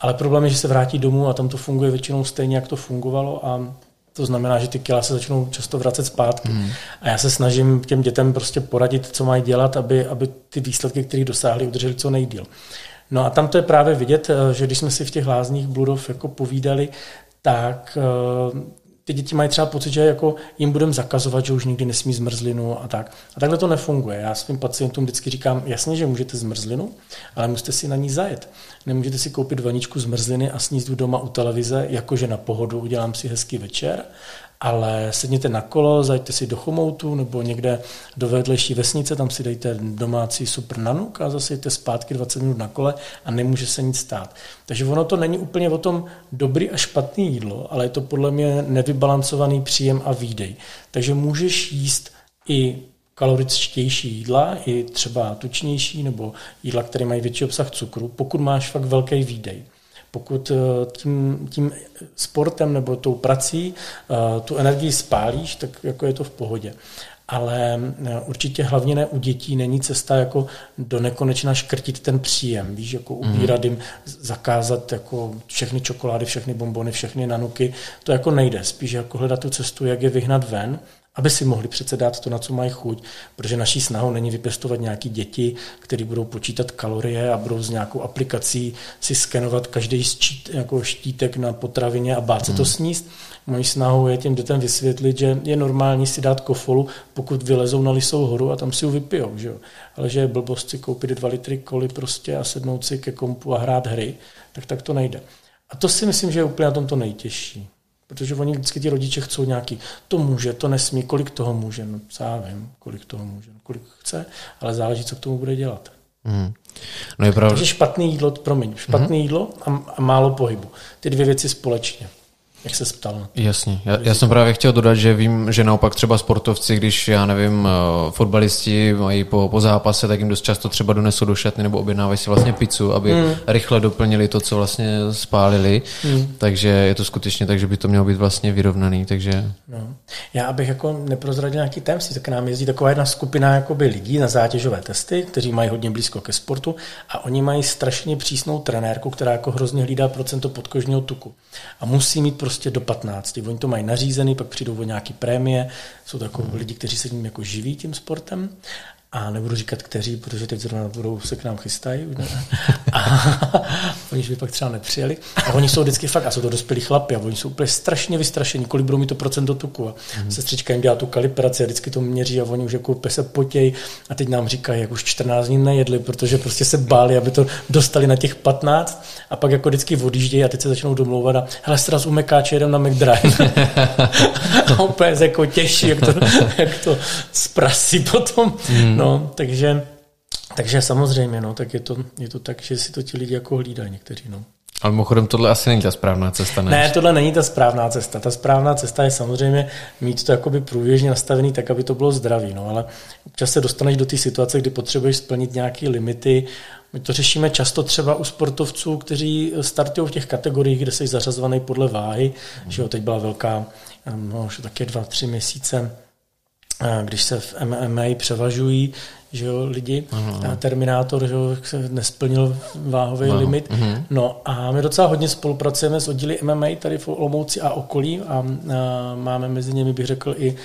ale problém je, že se vrátí domů a tam to funguje většinou stejně, jak to fungovalo a to znamená, že ty kila se začnou často vracet zpátky. A já se snažím těm dětem prostě poradit, co mají dělat, aby ty výsledky, které dosáhly, udrželi co nejdýl. No a tam to je právě vidět, že když jsme si v těch lázních Bludov jako povídali, tak ty děti mají třeba pocit, že jako jim budeme zakazovat, že už nikdy nesmí zmrzlinu a tak. A takhle to nefunguje. Já svým pacientům vždycky říkám, jasně, že můžete zmrzlinu, ale musíte si na ní zajet. Nemůžete si koupit vaničku zmrzliny a sníst doma u televize, jakože na pohodu, udělám si hezký večer, ale sedněte na kolo, zajďte si do Chomoutu nebo někde do vedlejší vesnice, tam si dejte domácí super nanuk a zase jděte zpátky 20 minut na kole a nemůže se nic stát. Takže ono to není úplně o tom dobrý a špatný jídlo, ale je to podle mě nevybalancovaný příjem a výdej. Takže můžeš jíst i kaloričtější jídla, i třeba tučnější nebo jídla, které mají větší obsah cukru, pokud máš fakt velký výdej. Pokud tím sportem nebo tou prací tu energii spálíš, tak jako je to v pohodě. Ale určitě hlavně ne u dětí není cesta jako do nekonečna škrtit ten příjem, víš, jako ubírat jim, zakázat jako všechny čokolády, všechny bonbony, všechny nanuky, to jako nejde. Spíš jako hledat tu cestu, jak je vyhnat ven aby si mohli přece dát to, na co mají chuť, protože naší snahou není vypěstovat nějaký děti, které budou počítat kalorie a budou s nějakou aplikací si skenovat každý jako štítek na potravině a bát se to sníst. Mojí snahou je těm dětem vysvětlit, že je normální si dát kofolu, pokud vylezou na Lisou horu a tam si ho vypijou, že jo? Ale že je blbost si koupit 2 litry koly prostě a sednout si ke kompu a hrát hry, tak to nejde. A to si myslím, že je úplně na tom to nejtěžší. Protože oni vždycky ti rodiče chcou nějaký, to může, to nesmí, kolik toho může, no já vím, kolik toho může, kolik chce, ale záleží, co k tomu bude dělat. Mm. No je pravda. Takže špatné jídlo a málo pohybu. Ty 2 věci společně. Jak se ptal. Jasně. Já jsem právě chtěl dodat, že vím, že naopak třeba sportovci, když, já nevím, fotbalisti mají po zápase, tak jim dost často třeba donesou do šatny nebo objednávají si vlastně pizzu, aby rychle doplnili to, co vlastně spálili. Takže je to skutečně tak, že by to mělo být vlastně vyrovnaný. Takže... No. Já abych jako neprozradil nějaký tajemství, tak nám jezdí taková jedna skupina jakoby lidí na zátěžové testy, kteří mají hodně blízko ke sportu a oni mají strašně přísnou trenérku, která jako hrozně hlídá procento podkožního tuku. A musí mít prostě do 15. Oni to mají nařízený, pak přijdou o nějaký prémie. Jsou takové lidi, kteří se tím jako živí tím sportem. A nebudu říkat, kteří, protože teď zrovna budou se k nám chystají. Oni by pak třeba nepřijeli. A oni jsou vždycky fakt, a jsou to dospělí chlapi, a oni jsou úplně strašně vystrašení, kolik budou mít to procent do tuku. A sestřička jim dělá tu kalibraci a vždycky to měří a oni už jako se potějí. A teď nám říkají, jak už 14 dní nejedli, protože prostě se báli, aby to dostali na těch 15. A pak jako vždycky odjíždějí a teď se začnou domlouvat a hele, sraz u Mekáče jedem na McDrive. A úplně se jako těší, jak to zprasí potom. No, takže samozřejmě, no, tak je to tak, že si to ti lidi jako hlídají někteří, no. Ale mimochodem tohle asi není ta správná cesta, ne? Ne, tohle není ta správná cesta. Ta správná cesta je samozřejmě mít to jakoby průběžně nastavený tak, aby to bylo zdravý, no, ale občas se dostaneš do té situace, kdy potřebuješ splnit nějaké limity. My to řešíme často třeba u sportovců, kteří startují v těch kategoriích, kde jsi zařazovaný podle váhy, že jo, teď byla velká, no, že taky 2-3 měsíce, když se v MMA převažují, že jo, lidi, Terminátor, že jo, se nesplnil váhový limit. No a my docela hodně spolupracujeme s oddíly MMA tady v Olomouci a okolí a máme mezi nimi, bych řekl, i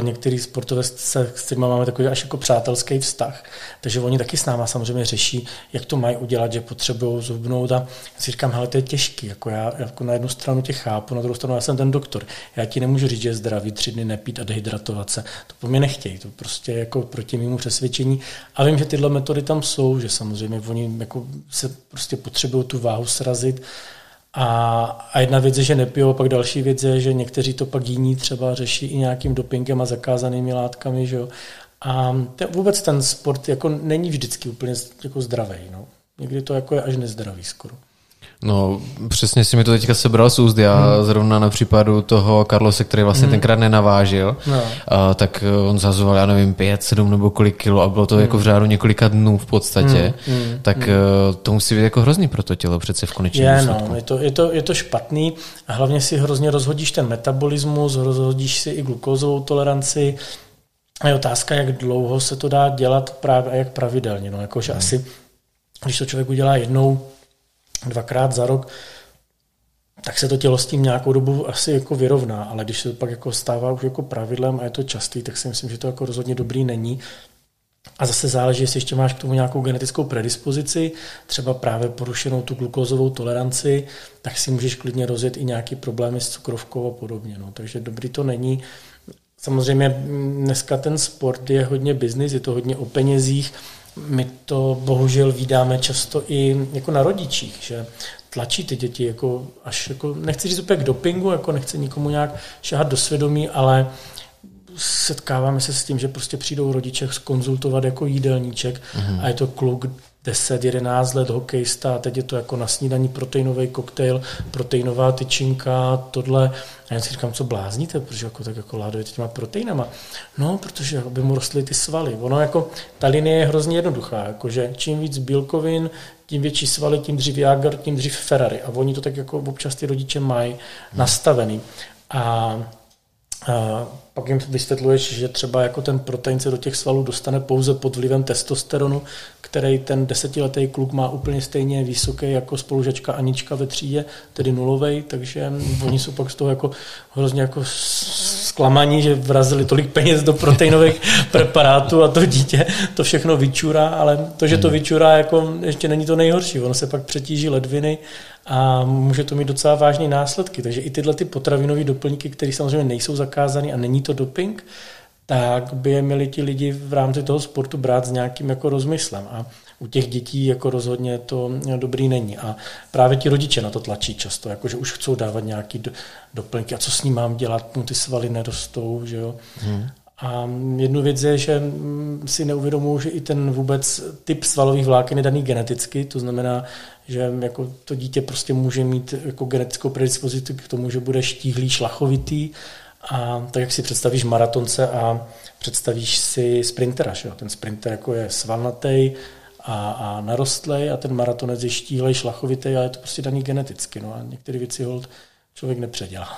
některý sportové, s kterými máme takový až jako přátelský vztah. Takže oni taky s náma samozřejmě řeší, jak to mají udělat, že potřebují zhubnout a já si říkám, hele, to je těžký, jako já jako na jednu stranu tě chápu, na druhou stranu já jsem ten doktor. Já ti nemůžu říct, že je zdravý 3 dny nepít a dehydratovat se. To po mně nechtějí, to prostě jako proti mému přesvědčení. A vím, že tyhle metody tam jsou, že samozřejmě oni jako se prostě potřebují tu váhu srazit a jedna věc je, že nepijou, pak další věc je, že někteří to pak jiní třeba řeší i nějakým dopingem a zakázanými látkami, že jo. A vůbec ten sport jako není vždycky úplně jako zdravý, no. Někdy to jako je až nezdravý skoro. No, přesně si mi to teďka sebral z úst. Já zrovna na případu toho Karlose, který vlastně tenkrát nenavážil, tak on zhazoval, já nevím, 5, 7 nebo kolik kilo a bylo to jako v řádu několika dnů v podstatě. To musí být jako hrozný pro to tělo přece v konečném důsledku. No, je to špatný a hlavně si hrozně rozhodíš ten metabolismus, rozhodíš si i glukózovou toleranci. A je otázka, jak dlouho se to dá dělat právě a jak pravidelně. No, jakože asi, když to člověk udělá jednou, 2krát za rok, tak se to tělo s tím nějakou dobu asi jako vyrovná, ale když se to pak jako stává už jako pravidlem a je to častý, tak si myslím, že to jako rozhodně dobrý není. A zase záleží, jestli ještě máš k tomu nějakou genetickou predispozici, třeba právě porušenou tu glukózovou toleranci, tak si můžeš klidně rozjet i nějaký problémy s cukrovkou a podobně. No. Takže dobrý to není. Samozřejmě dneska ten sport je hodně biznis, je to hodně o penězích. My to bohužel vídáme často i jako na rodičích, že tlačí ty děti jako až jako, nechci říct úplně k dopingu, jako nechci nikomu nějak šahat do svědomí, ale setkáváme se s tím, že prostě přijdou rodiče konzultovat jako jídelníček a je to kluk 10-11 let hokejista a teď je to jako na snídaní proteinový koktejl, proteinová tyčinka, tohle. A já si říkám, co blázníte, protože jako tak jako ládujete těma proteinama. No, protože aby mu rostly ty svaly. Ono jako, ta linie je hrozně jednoduchá, jakože čím víc bílkovin, tím větší svaly, tím dřív Jaguar, tím dřív Ferrari. A oni to tak jako občas ty rodiče mají nastavený. A pak jim vysvětluješ, že třeba jako ten protein se do těch svalů dostane pouze pod vlivem testosteronu, který ten 10letý kluk má úplně stejně vysoký jako spolužačka Anička ve třídě, tedy nulovej, takže oni jsou pak z toho jako hrozně jako zklamaní, že vrazili tolik peněz do proteinových preparátů a to dítě to všechno vyčurá, ale to, že to vyčurá, jako ještě není to nejhorší, ono se pak přetíží ledviny a může to mít docela vážné následky, takže i tyhle ty potravinové doplňky, které samozřejmě nejsou zakázané a není to doping, tak by je měli ti lidi v rámci toho sportu brát s nějakým jako rozmyslem a u těch dětí jako rozhodně to dobrý není. A právě ti rodiče na to tlačí často, jakože už chcou dávat nějaké doplňky a co s ním mám dělat, ty svaly nerostou, že jo. A jednu věc je, že si neuvědomuji, že i ten vůbec typ svalových vláken je daný geneticky, to znamená, že jako to dítě prostě může mít jako genetickou predispozici k tomu, že bude štíhlý, šlachovitý. A tak, jak si představíš maratonce a představíš si sprintera, že jo? Ten sprinter jako je svalnatej a narostlej a ten maratonec je štíhlej, šlachovitej a je to prostě daný geneticky. No a některé věci hold člověk nepředělá.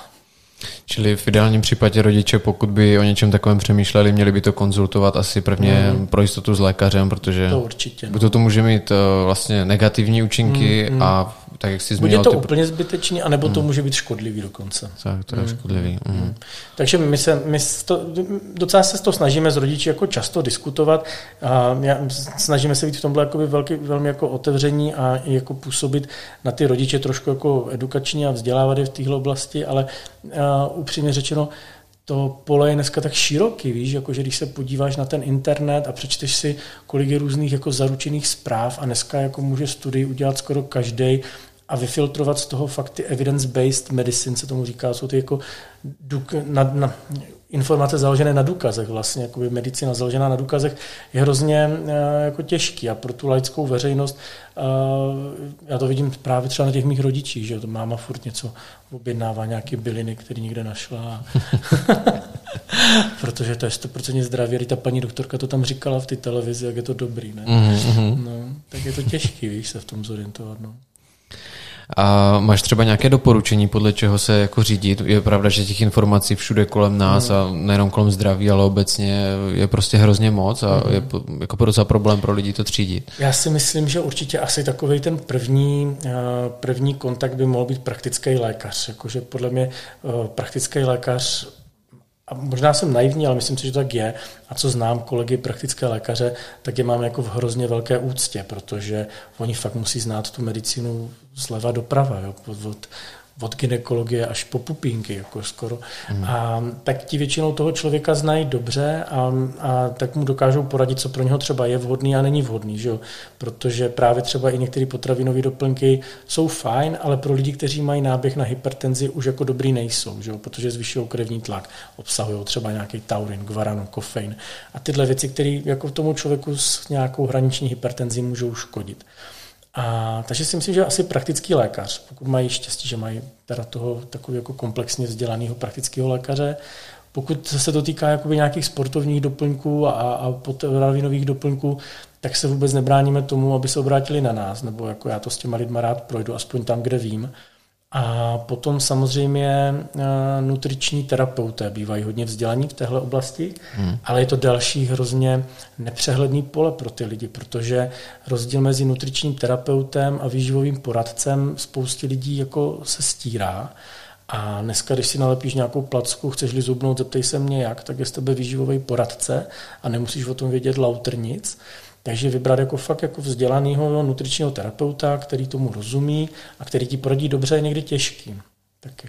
Čili v ideálním případě rodiče, pokud by o něčem takovém přemýšleli, měli by to konzultovat asi prvně pro jistotu s lékařem, protože to určitě, no. To může mít vlastně negativní účinky a tak, jak jsi zmínil. Bude to úplně zbytečný, anebo to může být škodlivý dokonce. Tak, to je škodlivý. Takže docela se to snažíme s rodiči jako často diskutovat. Snažíme se být v tomhle jako velmi jako otevření a jako působit na ty rodiče trošku jako edukačně a vzdělávat je v téhle oblasti, ale upřímně řečeno, to pole je dneska tak široký, víš, jakože když se podíváš na ten internet a přečteš si, kolik je různých jako zaručených zpráv a dneska jako může studii udělat skoro každej a vyfiltrovat z toho fakt ty evidence-based medicine, se tomu říká, jsou ty jako informace založené na důkazech vlastně, jakoby medicina založená na důkazech je hrozně jako těžký a pro tu laickou veřejnost já to vidím právě třeba na těch mých rodičích, že to máma furt něco objednává, nějaké byliny, které nikde našla. Protože to je 100% zdraví, ta paní doktorka to tam říkala v té televizi, jak je to dobrý, ne? No, tak je to těžký, víš, se v tom zorientovat, no. A máš třeba nějaké doporučení, podle čeho se jako řídit? Je pravda, že těch informací všude kolem nás a nejenom kolem zdraví, ale obecně je prostě hrozně moc a je jako docela problém pro lidi to třídit. Já si myslím, že určitě asi takovej ten první kontakt by mohl být praktický lékař. Jakože podle mě praktický lékař, a možná jsem naivní, ale myslím si, že to tak je, a co znám kolegy praktické lékaře, tak je mám jako v hrozně velké úctě, protože oni fakt musí znát tu medicínu zleva doprava, jo? Od gynekologie až po pupínky, jako skoro. A tak ti většinou toho člověka znají dobře a tak mu dokážou poradit, co pro něho třeba je vhodný a není vhodný, že jo? Protože právě třeba i některé potravinové doplňky jsou fajn, ale pro lidi, kteří mají náběh na hypertenzi, už jako dobrý nejsou, že jo? Protože zvyšují krevní tlak, obsahují třeba nějaký taurin, guaranu, kofein a tyhle věci, které jako tomu člověku s nějakou hraniční hypertenzí můžou škodit. Takže si myslím, že asi praktický lékař, pokud mají štěstí, že mají teda toho takového jako komplexně vzdělaného praktického lékaře, pokud se to týká jakoby nějakých sportovních doplňků a potravinových doplňků, tak se vůbec nebráníme tomu, aby se obrátili na nás, nebo jako já to s těma lidma rád projdu, aspoň tam, kde vím. A potom samozřejmě nutriční terapeuté bývají hodně vzdělaní v téhle oblasti, ale je to další hrozně nepřehledný pole pro ty lidi, protože rozdíl mezi nutričním terapeutem a výživovým poradcem spoustě lidí jako se stírá. A dneska, když si nalepíš nějakou placku, chceš-li zubnout, zeptej se mě jak, tak je z tebe výživový poradce a nemusíš o tom vědět lauter nic. Takže vybrat jako fakt jako vzdělaného nutričního terapeuta, který tomu rozumí a který ti poradí dobře, je někdy těžký. Taky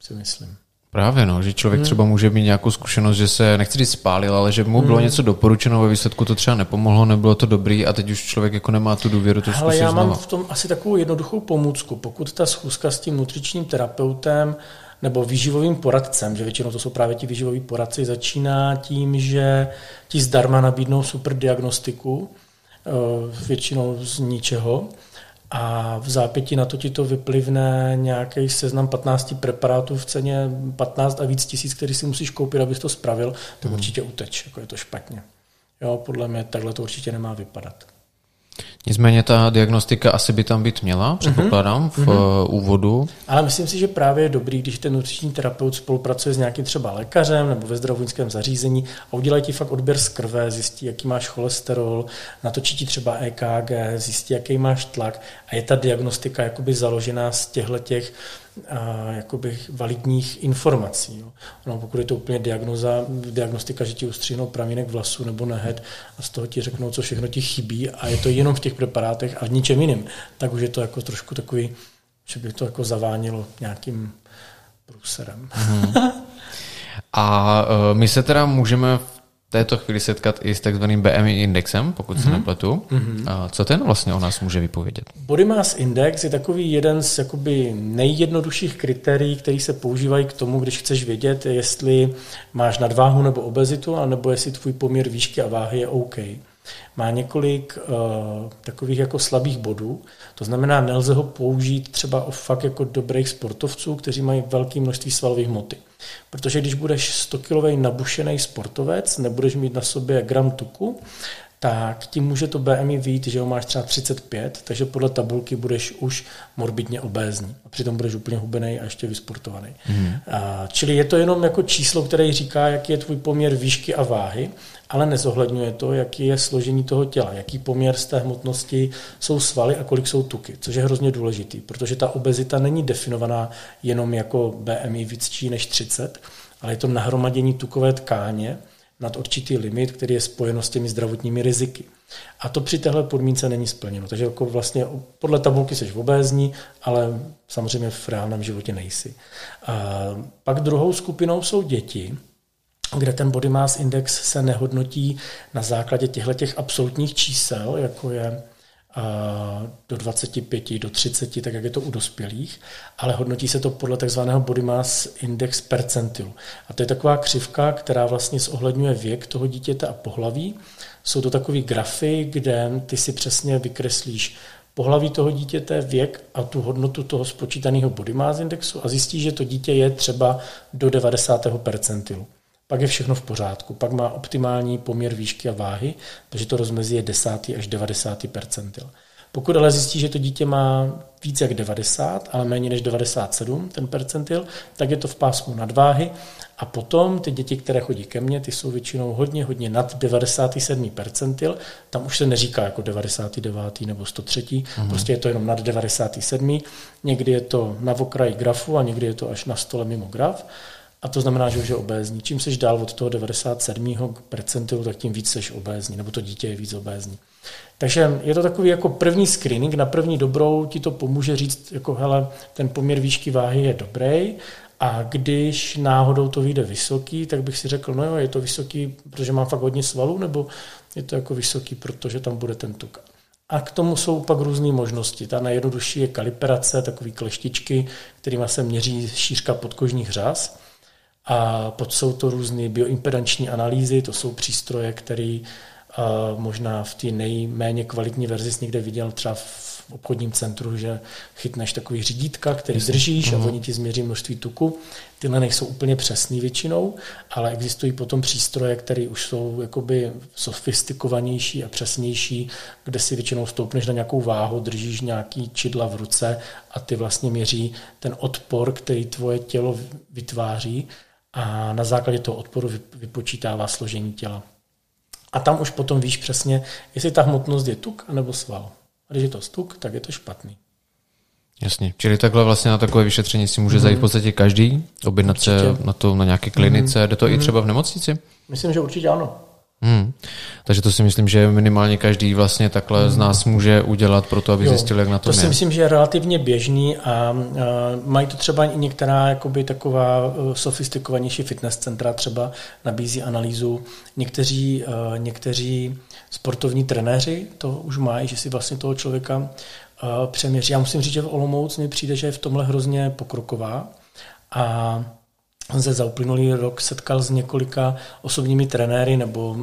si myslím. Právě, no, že člověk třeba může mít nějakou zkušenost, že se nechci říct spálil, ale že mu bylo něco doporučeno, ve výsledku to třeba nepomohlo, nebylo to dobrý a teď už člověk jako nemá tu důvěru to zkusit znova. Ale já mám v tom asi takovou jednoduchou pomůcku. Pokud ta schůzka s tím nutričním terapeutem nebo výživovým poradcem, že většinou to jsou právě ti výživoví poradci, začíná tím, že ti zdarma nabídnou super diagnostiku, většinou z ničeho, a v zápěti na to ti to vyplivne nějaký seznam 15 preparátů v ceně 15 a víc tisíc, který si musíš koupit, abys to spravil, tak určitě uteč, jako je to špatně. Jo, podle mě takhle to určitě nemá vypadat. Nicméně ta diagnostika asi by tam být měla, předpokládám, v úvodu. Ale myslím si, že právě je dobrý, když ten nutriční terapeut spolupracuje s nějakým třeba lékařem nebo ve zdravotnickém zařízení a udělají ti fakt odběr z krve, zjistí, jaký máš cholesterol, natočí ti třeba EKG, zjistí, jaký máš tlak a je ta diagnostika jakoby založená z těchhletěch jakoby validních informací. Jo. No, pokud je to úplně diagnostika, že ti ustříhnou pramínek vlasů nebo nehet a z toho ti řeknou, co všechno ti chybí a je to jenom v těch preparátech a v ničem jiným, tak už je to jako trošku takový, že by to jako zavánilo nějakým průserem. A my se teda můžeme v této chvíli setkat i s takzvaným BMI indexem, pokud se nepletu. Co ten vlastně o nás může vypovědět? Body mass index je takový jeden z jakoby nejjednodušších kritérií, který se používají k tomu, když chceš vědět, jestli máš nadváhu nebo obezitu, anebo jestli tvůj poměr výšky a váhy je OK. Má několik takových jako slabých bodů, to znamená, nelze ho použít třeba o fakt jako dobrých sportovců, kteří mají velké množství svalové hmoty. Protože když budeš 100-kilový nabušený sportovec, nebudeš mít na sobě gram tuku, tak ti může to BMI vyjít, že ho máš třeba 35, takže podle tabulky budeš už morbidně obézní. A přitom budeš úplně hubený a ještě vysportovaný. Čili je to jenom jako číslo, které říká, jaký je tvůj poměr výšky a váhy, ale nezohledňuje to, jaký je složení toho těla, jaký poměr z té hmotnosti jsou svaly a kolik jsou tuky, což je hrozně důležitý, protože ta obezita není definovaná jenom jako BMI vícčí než 30, ale je to nahromadění tukové tkáně nad určitý limit, který je spojen s těmi zdravotními riziky. A to při téhle podmínce není splněno. Takže jako vlastně podle tabulky jsi obézní, ale samozřejmě v reálném životě nejsi. A pak druhou skupinou jsou děti, kde ten body mass index se nehodnotí na základě těchto absolutních čísel, jako je do 25, do 30, tak jak je to u dospělých, ale hodnotí se to podle takzvaného body mass index percentilu. A to je taková křivka, která vlastně zohledňuje věk toho dítěte a pohlaví. Jsou to takový grafy, kde ty si přesně vykreslíš pohlaví toho dítěte, věk a tu hodnotu toho spočítaného body mass indexu a zjistíš, že to dítě je třeba do 90. percentilu. Pak je všechno v pořádku, pak má optimální poměr výšky a váhy, takže to rozmezí je 10. až 90. percentil. Pokud ale zjistí, že to dítě má víc jak 90, ale méně než 97, ten percentil, tak je to v pásmu nadváhy a potom ty děti, které chodí ke mně, ty jsou většinou hodně, hodně nad 97. percentil, tam už se neříká jako 99. nebo 103. Prostě je to jenom nad 97. Někdy je to na okraji grafu a někdy je to až na stole mimo graf. A to znamená, že už je obézní. Čím seš dál od toho 97. percentilu, tak tím víc seš obézní, nebo to dítě je víc obézní. Takže je to takový jako první screening, na první dobrou ti to pomůže říct, jako hele, ten poměr výšky váhy je dobrý a když náhodou to vyjde vysoký, tak bych si řekl, no jo, je to vysoký, protože mám fakt hodně svalů, nebo je to jako vysoký, protože tam bude ten tuk. A k tomu jsou pak různé možnosti. Ta nejjednodušší je kalibrace, takové kleštičky, kterýma se měří šířka podkožních řas. A pod jsou to různé bioimpedanční analýzy, to jsou přístroje, které možná v té nejméně kvalitní verzi jsi někde viděl třeba v obchodním centru, že chytneš takový řídítka, který držíš a oni ti změří množství tuku. Tyhle nejsou úplně přesný většinou, ale existují potom přístroje, které už jsou jakoby sofistikovanější a přesnější, kde si většinou stoupneš na nějakou váhu, držíš nějaký čidla v ruce a ty vlastně měří ten odpor, který tvoje tělo vytváří, a na základě toho odporu vypočítává složení těla. A tam už potom víš přesně, jestli ta hmotnost je tuk anebo sval. A když je to tuk, tak je to špatný. Jasně. Čili takhle vlastně na takové vyšetření si může zajít v podstatě každý, objednat se na to na nějaké klinice, jde to i třeba v nemocnici? Myslím, že určitě ano. Takže to si myslím, že minimálně každý vlastně takhle z nás může udělat pro to, aby zjistil, jak na to je. To si myslím, že je relativně běžný a mají to třeba i některá jakoby taková sofistikovanější fitness centra třeba nabízí analýzu. Někteří sportovní trenéři to už mají, že si vlastně toho člověka přeměří. Já musím říct, že v Olomouc mi přijde, že je v tomhle hrozně pokroková a se za uplynulý rok setkal s několika osobními trenéry nebo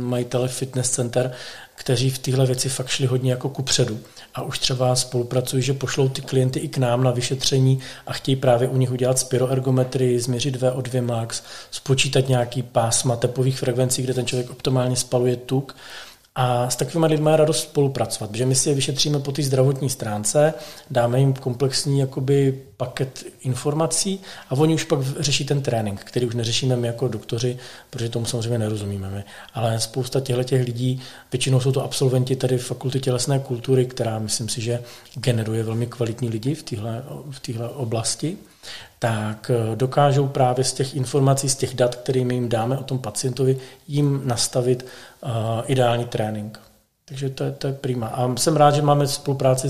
majiteli fitness center, kteří v téhle věci fakt šli hodně jako kupředu. A už třeba spolupracují, že pošlou ty klienty i k nám na vyšetření a chtějí právě u nich udělat spiroergometrii, změřit VO2 max, spočítat nějaký pásma tepových frekvencí, kde ten člověk optimálně spaluje tuk A s takovými lidmi je radost spolupracovat, protože my si je vyšetříme po té zdravotní stránce, dáme jim komplexní jakoby paket informací a oni už pak řeší ten trénink, který už neřešíme my jako doktoři, protože tomu samozřejmě nerozumíme my. Ale spousta těch lidí, většinou jsou to absolventi tady fakulty tělesné kultury, která myslím si, že generuje velmi kvalitní lidi v téhle oblasti, tak dokážou právě z těch informací, z těch dat, kterými jim dáme o tom pacientovi, jim nastavit ideální trénink. Takže to je prima. A jsem rád, že máme spolupráci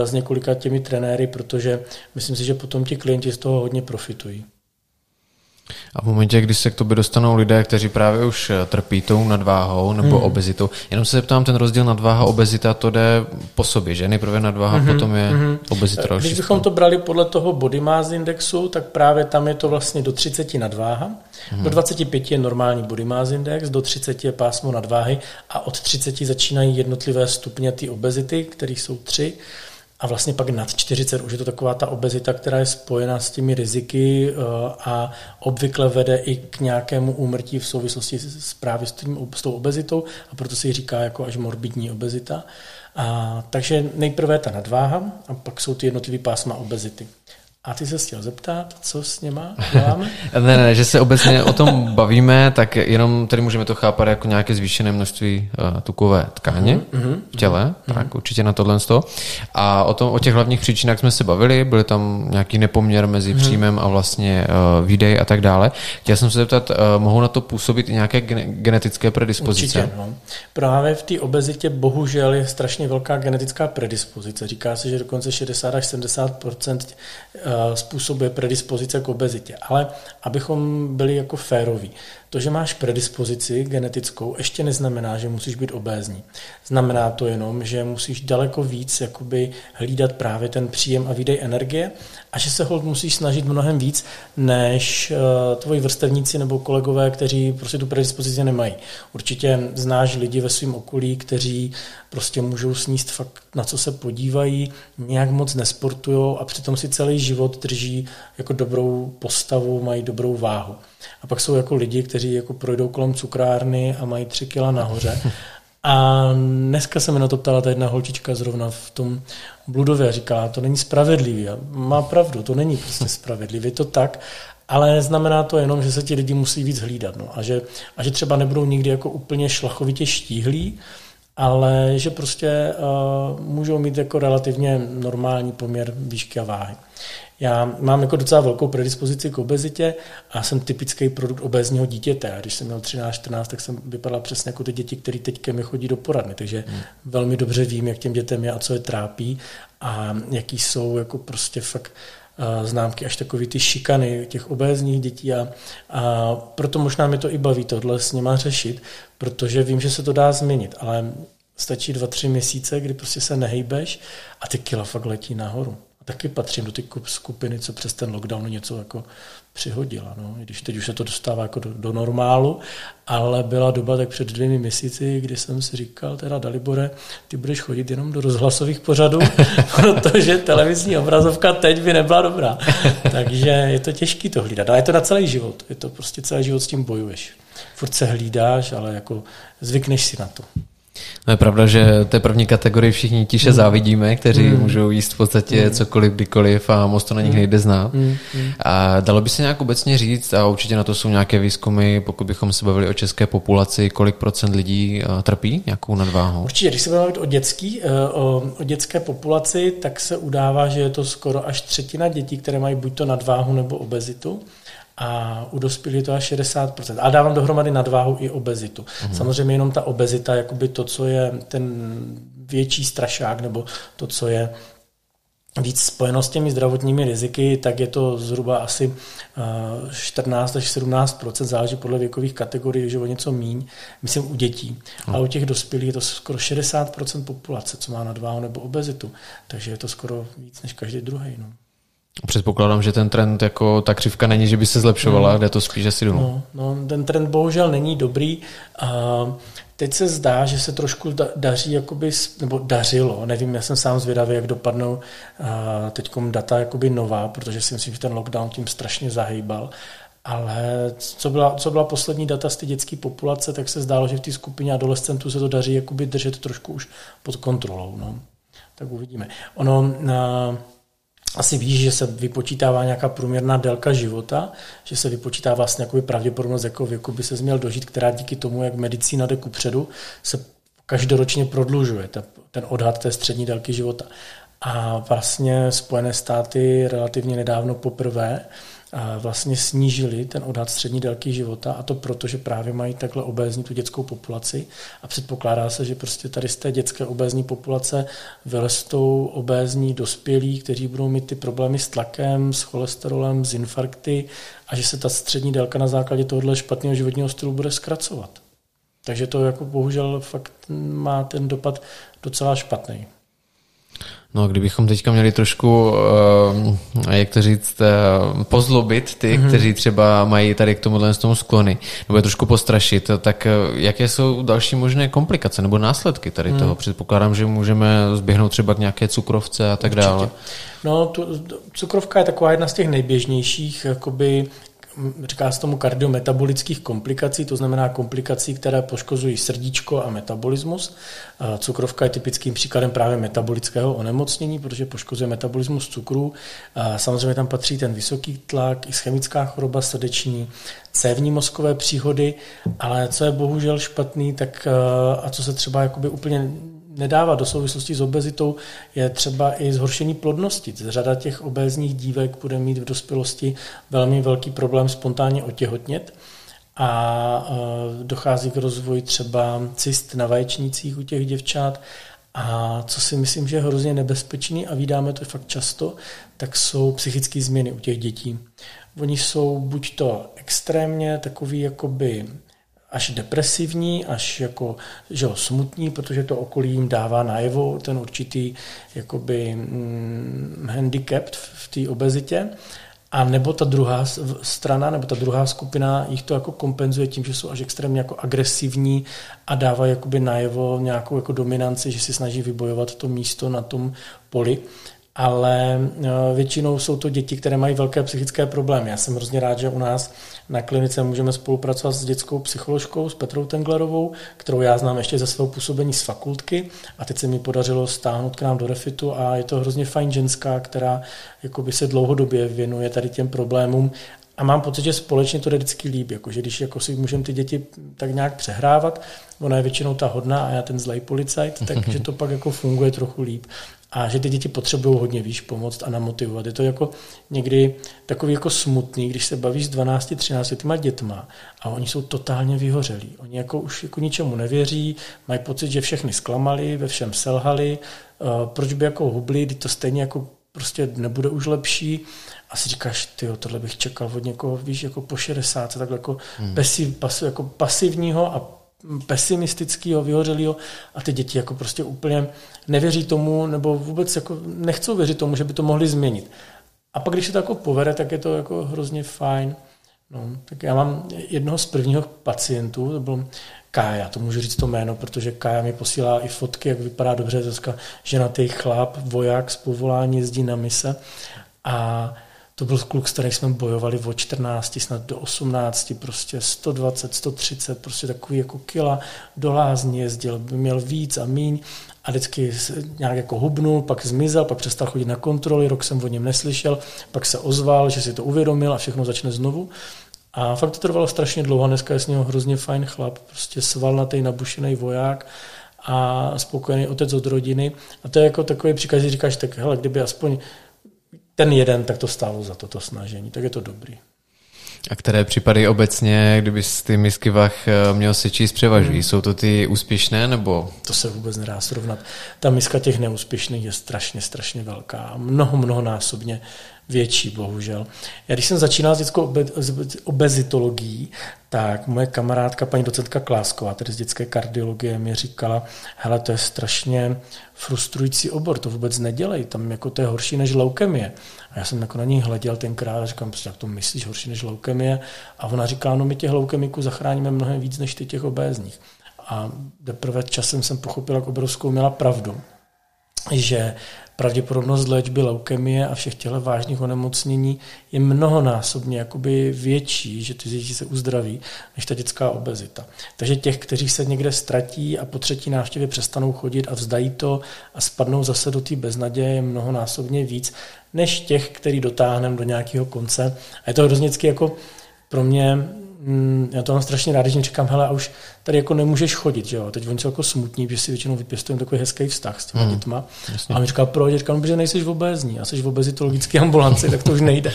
s několika těmi trenéry, protože myslím si, že potom ti klienti z toho hodně profitují. A v momentě, když se k tobě dostanou lidé, kteří právě už trpí tou nadváhou nebo obezitou, jenom se zeptám, ten rozdíl nadváha, obezita, to jde po sobě, že? Nejprve nadváha, potom je obezita. Když bychom to brali podle toho body mass indexu, tak právě tam je to vlastně do 30 nadváha, do 25 je normální body mass index, do 30 je pásmo nadváhy a od 30 začínají jednotlivé stupně ty obezity, kterých jsou 3. A vlastně pak nad 40 už je to taková ta obezita, která je spojená s těmi riziky a obvykle vede i k nějakému úmrtí v souvislosti s právě s tou obezitou a proto se ji říká jako až morbidní obezita. A takže nejprve je ta nadváha a pak jsou ty jednotlivý pásma obezity. A ty se chtěl zeptat, co s něma děláme? ne, že se obecně o tom bavíme, tak jenom tady můžeme to chápat jako nějaké zvýšené množství tukové tkáně v těle, tak určitě na tohle z toho. A o těch hlavních příčinách jsme se bavili, byl tam nějaký nepoměr mezi příjmem a vlastně výdej a tak dále. Chtěl jsem se zeptat, mohou na to působit i nějaké genetické predispozice? Určitě, no. Právě v té obezitě bohužel je strašně velká genetická predispozice. Říká se, že dokonce 60 až 70% způsobuje predispozice k obezitě. Ale abychom byli jako féroví, to, že máš predispozici genetickou, ještě neznamená, že musíš být obézní. Znamená to jenom, že musíš daleko víc jakoby hlídat právě ten příjem a výdej energie a že se holt musíš snažit mnohem víc, než tvoji vrstevníci nebo kolegové, kteří prostě tu predispozici nemají. Určitě znáš lidi ve svém okolí, kteří prostě můžou sníst fakt, na co se podívají, nějak moc nesportujou a přitom si celý život drží jako dobrou postavu, mají dobrou váhu. A pak jsou jako lidi, kteří jako projdou kolem cukrárny a mají 3 kila nahoře. A dneska se mi na to ptala ta jedna holčička zrovna v tom Bludově a říká, to není spravedlivý. A má pravdu, to není prostě spravedlivý, to tak, ale znamená to jenom, že se ti lidi musí víc hlídat. No, a že třeba nebudou nikdy jako úplně šlachovitě štíhlí, ale že prostě můžou mít jako relativně normální poměr výšky a váhy. Já mám jako docela velkou predispozici k obezitě a jsem typický produkt obézního dítěte. A když jsem měl 13-14, tak jsem vypadal přesně jako ty děti, které teď ke mně chodí do poradny. Takže velmi dobře vím, jak těm dětem je a co je trápí a jaký jsou jako prostě fakt známky až takový ty šikany těch obézních dětí a proto možná mi to i baví tohle s nima řešit, protože vím, že se to dá změnit, ale stačí 2-3 měsíce, kdy prostě se nehejbeš a ty kila fakt letí nahoru. A taky patřím do ty skupiny, co přes ten lockdown něco jako přihodila. No. I když teď už se to dostává jako do normálu, ale byla doba tak před 2 měsíci, kdy jsem si říkal, teda Dalibore, ty budeš chodit jenom do rozhlasových pořadů, protože televizní obrazovka teď by nebyla dobrá. Takže je to těžký to hlídat, ale je to na celý život. Je to prostě celý život s tím bojuješ. Furt se hlídáš, ale jako zvykneš si na to. No je pravda, že té první kategorii všichni tiše závidíme, kteří můžou jíst v podstatě cokoliv, kdykoliv a moc to na nich nejde znát. A dalo by se nějak obecně říct, a určitě na to jsou nějaké výzkumy, pokud bychom se bavili o české populaci, kolik procent lidí trpí nějakou nadváhou? Určitě, když se budeme mluvit o dětské populaci, tak se udává, že je to skoro až 1/3 dětí, které mají buďto nadváhu nebo obezitu. A u dospělých je to až 60%. A dávám dohromady nadváhu i obezitu. Samozřejmě jenom ta obezita, jakoby to, co je ten větší strašák, nebo to, co je víc spojeno s těmi zdravotními riziky, tak je to zhruba asi 14 až 17%, záleží podle věkových kategorií, že o něco míň, myslím u dětí. A u těch dospělých je to skoro 60% populace, co má nadváhu nebo obezitu. Takže je to skoro víc než každý druhý. No. Předpokládám, že ten trend, jako ta křivka není, že by se zlepšovala, jde to spíš asi dolů. No, ten trend bohužel není dobrý. Teď se zdá, že se trošku daří, jakoby, nebo dařilo, nevím, já jsem sám zvědavý, jak dopadnou teďkom data jakoby nová, protože si myslím, že ten lockdown tím strašně zahýbal. Ale co byla poslední data z té dětské populace, tak se zdálo, že v té skupině adolescentů se to daří jakoby držet trošku už pod kontrolou. No. Tak uvidíme. Ono asi víš, že se vypočítává nějaká průměrná délka života, že se vypočítá vlastně jakoby pravděpodobnost, jako věku by se měl dožít, která díky tomu, jak medicína jde kupředu, se každoročně prodlužuje ten odhad té střední délky života. A vlastně Spojené státy relativně nedávno poprvé vlastně snížili ten odhad střední délky života, a to proto, že právě mají takhle obézní tu dětskou populaci a předpokládá se, že prostě tady z té dětské obézní populace vylestou obézní dospělí, kteří budou mít ty problémy s tlakem, s cholesterolem, s infarkty a že se ta střední délka na základě tohohle špatného životního stylu bude zkracovat. Takže to jako bohužel fakt má ten dopad docela špatný. No, kdybychom teďka měli trošku, jak to říct, pozlobit ty, kteří třeba mají tady k tomuhle z tomu sklony, nebo je trošku postrašit, tak jaké jsou další možné komplikace nebo následky tady toho? Předpokládám, že můžeme zběhnout třeba k nějaké cukrovce a tak dále. No, cukrovka je taková jedna z těch nejběžnějších, jakoby, říká se tomu kardiometabolických komplikací, to znamená komplikací, které poškozují srdíčko a metabolismus. Cukrovka je typickým příkladem právě metabolického onemocnění, protože poškozuje metabolismus cukru. Samozřejmě tam patří ten vysoký tlak, ischemická choroba srdeční, cévní mozkové příhody, ale co je bohužel špatný, tak a co se třeba jakoby úplně nedává do souvislosti s obezitou, je třeba i zhoršení plodnosti. Řada těch obézních dívek bude mít v dospělosti velmi velký problém spontánně otěhotnět a dochází k rozvoji třeba cyst na vaječnících u těch děvčat. A co si myslím, že je hrozně nebezpečný a vídáme to fakt často, tak jsou psychické změny u těch dětí. Oni jsou buď to extrémně takový jakoby až depresivní, až jako, že jo, smutní, protože to okolí jim dává najevo ten určitý jakoby, handicap v té obezitě. A nebo ta druhá strana, nebo ta druhá skupina jich to jako kompenzuje tím, že jsou až extrémně jako agresivní a dávají jakoby najevo nějakou jako dominanci, že si snaží vybojovat to místo na tom poli. Ale většinou jsou to děti, které mají velké psychické problémy. Já jsem hrozně rád, že u nás na klinice můžeme spolupracovat s dětskou psycholožkou, s Petrou Tenglerovou, kterou já znám ještě ze svého působení z fakultky a teď se mi podařilo stáhnout k nám do Refitu a je to hrozně fajn ženská, která jakoby se dlouhodobě věnuje tady těm problémům. A mám pocit, že společně to jde vždycky líp, jakože když jako si můžeme ty děti tak nějak přehrávat, ona je většinou ta hodná a já ten zlej policajt, takže to pak jako funguje trochu líp. A že ty děti potřebují hodně víc pomoct a namotivovat. Je to jako někdy takový jako smutný, když se bavíš s 12-13 dětma a oni jsou totálně vyhořelí. Oni jako už jako ničemu nevěří, mají pocit, že všechny zklamali, ve všem selhali, proč by jako hubli, to stejně jako prostě nebude už lepší. A si říkáš, tyjo, tohle bych čekal od někoho, víš, jako po 60, tak jako, jako pasivního a pesimistického, vyhořelého a ty děti jako prostě úplně nevěří tomu nebo vůbec jako nechcou věřit tomu, že by to mohli změnit. A pak, když se to jako povede, tak je to jako hrozně fajn. No, tak já mám jednoho z prvního pacientů, to byl Kája, to můžu říct to jméno, protože Kája mi posílá i fotky, jak vypadá dobře, dneska ženatý chlap, voják z povolání, jezdí na mise a to byl kluk, s kterým jsme bojovali od 14 snad do 18, prostě 120, 130, prostě takový jako kila, do lázní jezdil, měl víc a míň a vždycky nějak jako hubnul, pak zmizel, pak přestal chodit na kontroly, rok jsem o něm neslyšel, pak se ozval, že si to uvědomil a všechno začne znovu. A fakt to trvalo strašně dlouho a dneska je s něho hrozně fajn chlap, prostě svalnatý, nabušený voják a spokojený otec od rodiny. A to je jako takový příkaz, že říkáš, tak hele, kdyby aspoň ten jeden, tak to stálo za toto snažení, tak je to dobrý. A které případy obecně, kdyby s ty miskivách měl se číst, převažují? Jsou to ty úspěšné nebo? To se vůbec nedá srovnat. Ta miska těch neúspěšných je strašně, strašně velká a mnohonásobně větší, bohužel. Já když jsem začínal s dětskou obezitologií, tak moje kamarádka, paní docentka Klásková, tedy z dětské kardiologie, mi říkala, hele, to je strašně frustrující obor, to vůbec nedělej, tam jako to je horší než leukemie. A já jsem jako na ní hleděl tenkrát a říkám, jak to myslíš, horší než leukemie? A ona říká, no my těch leukemiků zachráníme mnohem víc než těch obézních. A teprve časem jsem pochopil, jak obrovskou měla pravdu, že pravděpodobnost léčby leukemie a všech těchto vážných onemocnění je mnohonásobně jakoby větší, že ty děti se uzdraví, než ta dětská obezita. Takže těch, kteří se někde ztratí a po třetí návštěvě přestanou chodit a vzdají to a spadnou zase do té beznaděje, je mnohonásobně víc, než těch, který dotáhneme do nějakého konce. A je to hroznicky jako pro mě, já to mám strašně rád, když říkám, hele, a už tady jako nemůžeš chodit, že jo, teď oni jsou jako smutní, že si většinou vypěstujeme takový hezký vztah s těma dětma. Jasně. A on říká, proč? Já říkám, protože nejseš obézní a jsi v obezitologické ambulanci, tak to už nejde.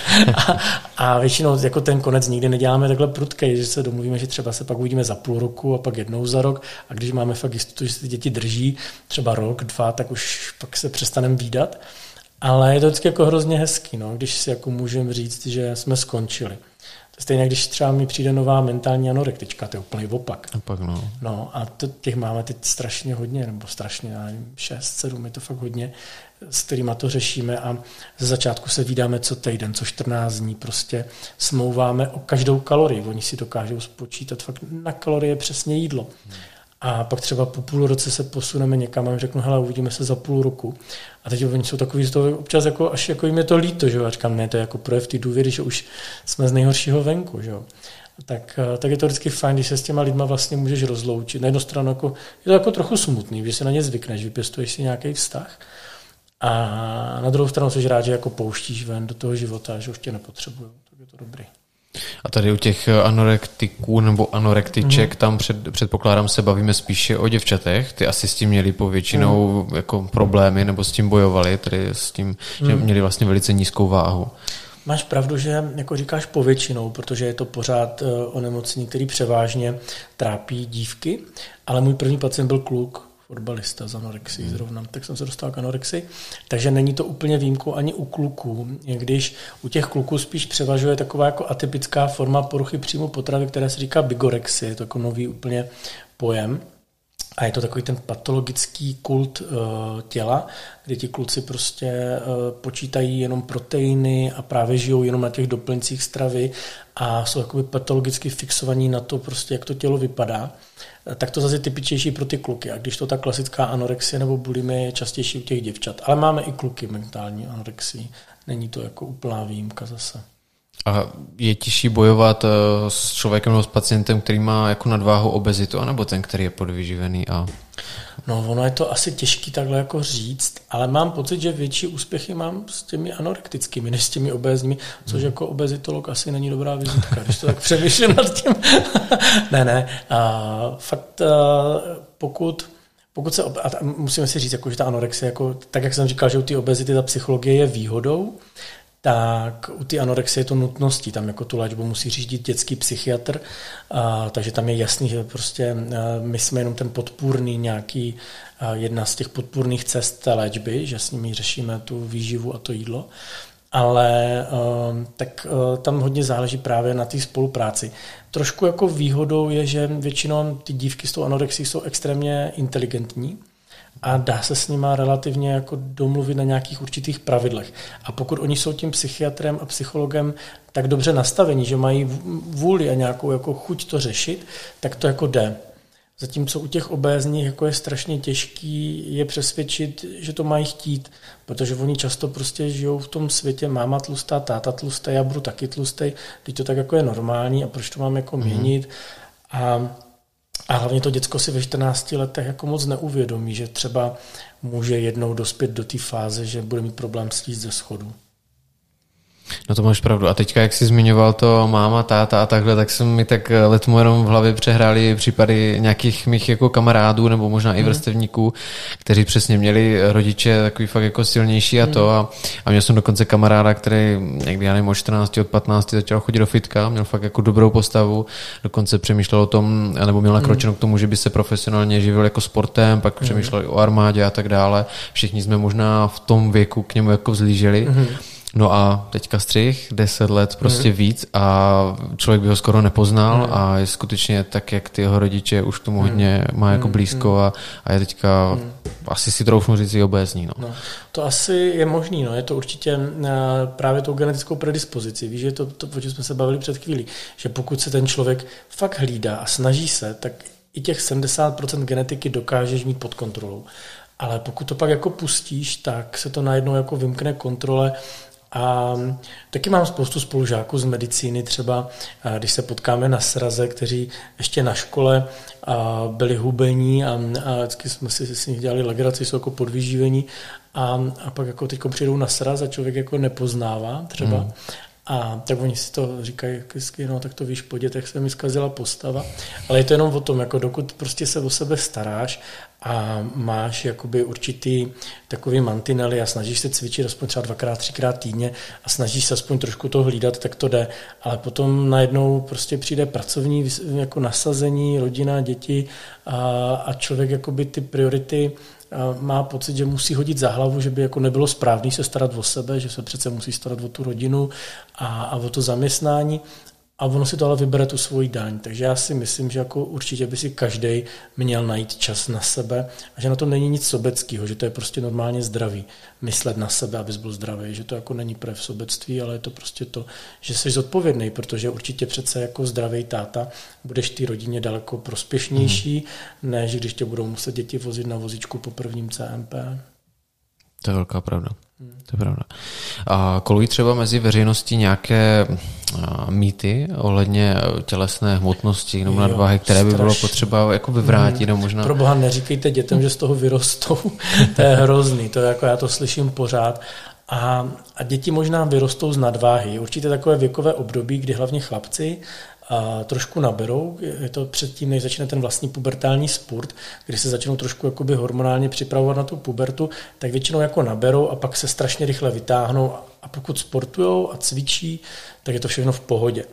A většinou jako ten konec nikdy neděláme takhle prudkej, že se domluvíme, že třeba se pak uvidíme za půl roku a pak jednou za rok, a když máme fakt jistotu, že se ty děti drží třeba rok, dva, tak už pak se přestaneme vídat. Ale je to vždycky jako hrozně hezký, no, když si jako můžeme říct, že jsme skončili. Stejně, když třeba mi přijde nová mentální anorektička, to je úplný opak. No a těch máme teď strašně hodně, nebo strašně, já nevím, 6, 7, je to fakt hodně, s kterýma to řešíme, a ze začátku se vídáme co týden, co 14 dní, prostě smlouváme o každou kalorii, oni si dokážou spočítat fakt na kalorie přesně jídlo. A pak třeba po půl roce se posuneme někam a jim řeknu, hele, uvidíme se za půl roku. A teď oni jsou takový z toho občas, jako, až jako jim je to líto, že jo? A říkám, ne, to je jako projev ty důvěry, že už jsme z nejhoršího venku, že jo. Tak je to vždycky fajn, když se s těma lidma vlastně můžeš rozloučit. Na jednu stranu jako, je to jako trochu smutný, že se na ně zvykneš, vypěstuješ si nějaký vztah. A na druhou stranu jsi rád, že jako pouštíš ven do toho života, že už tě nepotřebují. Tak je to dobrý. A tady u těch anorektiků nebo anorektiček, tam předpokládám se bavíme spíše o děvčatech, ty asi s tím měli povětšinou jako problémy nebo s tím bojovali, tedy s tím, že měli vlastně velice nízkou váhu. Máš pravdu, že jako říkáš povětšinou, protože je to pořád onemocnění, který převážně trápí dívky, ale můj první pacient byl kluk, fotbalista z anorexii zrovna, tak jsem se dostal k anorexii. Takže není to úplně výjimkou ani u kluků, když u těch kluků spíš převažuje taková jako atypická forma poruchy příjmu potravy, která se říká bigorexie, je to jako nový úplně pojem. A je to takový ten patologický kult těla, kde ti kluci prostě počítají jenom proteiny a právě žijou jenom na těch doplňcích stravy a jsou jakoby patologicky fixovaní na to, prostě, jak to tělo vypadá. Tak to zase je typičnější pro ty kluky. A když to ta klasická anorexie nebo bulimie je častější u těch děvčat. Ale máme i kluky mentální anorexii. Není to jako úplná výjimka zase. A je těžší bojovat s člověkem nebo s pacientem, který má jako nadváhu, obezitu, anebo ten, který je podvyživený? No, ono je to asi těžký takhle jako říct, ale mám pocit, že větší úspěchy mám s těmi anorektickými než s těmi obézními, což jako obezitolog asi není dobrá vizitka, když to tak přemýšlím nad tím. Ne. Fakt pokud se, a musíme si říct, jako, že ta anorexie, jako, tak jak jsem říkal, že u té obezity ta psychologie je výhodou, tak u ty anorexie je to nutností, tam jako tu léčbu musí řídit dětský psychiatr, takže tam je jasný, že prostě my jsme jenom ten podpůrný nějaký, jedna z těch podpůrných cest té léčby, že s nimi řešíme tu výživu a to jídlo, ale tak tam hodně záleží právě na té spolupráci. Trošku jako výhodou je, že většinou ty dívky s tou anorexií jsou extrémně inteligentní, a dá se s nima relativně jako domluvit na nějakých určitých pravidlech. A pokud oni jsou tím psychiatrem a psychologem tak dobře nastavení, že mají vůli a nějakou jako chuť to řešit, tak to jako jde. Zatímco u těch obézních jako je strašně těžký je přesvědčit, že to mají chtít, protože oni často prostě žijou v tom světě máma tlustá, táta tlustá, já budu taky tlustej, teď to tak jako je normální a proč to mám jako měnit. A hlavně to děcko si ve 14 letech jako moc neuvědomí, že třeba může jednou dospět do té fáze, že bude mít problém slízt ze schodu. No to máš pravdu. A teďka, jak jsi zmiňoval to máma, táta a takhle, tak se mi tak letmo jenom v hlavě přehrály případy nějakých mých jako kamarádů nebo možná i vrstevníků, kteří přesně měli rodiče takový fakt jako silnější a to. A měl jsem dokonce kamaráda, který někdy, já nevím, od 14, od 15 začal chodit do fitka, měl fakt jako dobrou postavu, dokonce přemýšlel o tom, nebo měl nakročeno k tomu, že by se profesionálně živil jako sportem, pak přemýšlel o armádě a tak dále. Všichni jsme možná v tom věku k němu jako vzlíželi. No a teďka střih, 10 let prostě víc a člověk by ho skoro nepoznal a je skutečně tak, jak ty jeho rodiče už k tomu hodně má jako blízko a je teďka asi si troufnu říct i obézní. No. To asi je možný, no. Je to určitě právě tou genetickou predispozici. Víš, že to, o čem jsme se bavili před chvílí, že pokud se ten člověk fakt hlídá a snaží se, tak i těch 70% genetiky dokážeš mít pod kontrolou. Ale pokud to pak jako pustíš, tak se to najednou jako vymkne kontrole. A taky mám spoustu spolužáků z medicíny, třeba když se potkáme na sraze, kteří ještě na škole byli hubení a vždycky jsme si s nich dělali legraci, jsou jako podvyživení a pak jako teď přijdou na sraz a člověk jako nepoznává třeba. Hmm. A tak oni si to říkají, no tak to víš po dětech se mi zkazila postava, ale je to jenom o tom, jako dokud prostě se o sebe staráš a máš jakoby určitý takový mantinely a snažíš se cvičit aspoň třeba 2x, 3x týdně a snažíš se aspoň trošku to hlídat, tak to jde, ale potom najednou prostě přijde pracovní jako nasazení, rodina, děti a člověk jakoby ty priority má pocit, že musí hodit za hlavu, že by jako nebylo správný se starat o sebe, že se přece musí starat o tu rodinu a o to zaměstnání a ono si to ale vybere tu svoji daň. Takže já si myslím, že jako určitě by si každej měl najít čas na sebe a že na tom není nic sobeckého, že to je prostě normálně zdravý. Myslet na sebe, abys byl zdravý, že to jako není projev sobectví, ale je to prostě to, že jsi zodpovědný, protože určitě přece jako zdravý táta budeš ty rodině daleko prospěšnější, než když tě budou muset děti vozit na vozičku po prvním CMP. To je velká pravda. To je pravda. A kolují třeba mezi veřejností nějaké mýty ohledně tělesné hmotnosti nebo nadváhy, které by bylo potřeba jako vyvrátit? No možná... Pro boha, neříkejte dětem, že z toho vyrostou. To je hrozný. To je jako, já to slyším pořád. A děti možná vyrostou z nadváhy. Určitě takové věkové období, kdy hlavně chlapci trošku naberou, je to předtím, než začne ten vlastní pubertální spurt, kdy se začnou trošku jakoby hormonálně připravovat na tu pubertu, tak většinou jako naberou a pak se strašně rychle vytáhnou a pokud sportujou a cvičí, tak je to všechno v pohodě.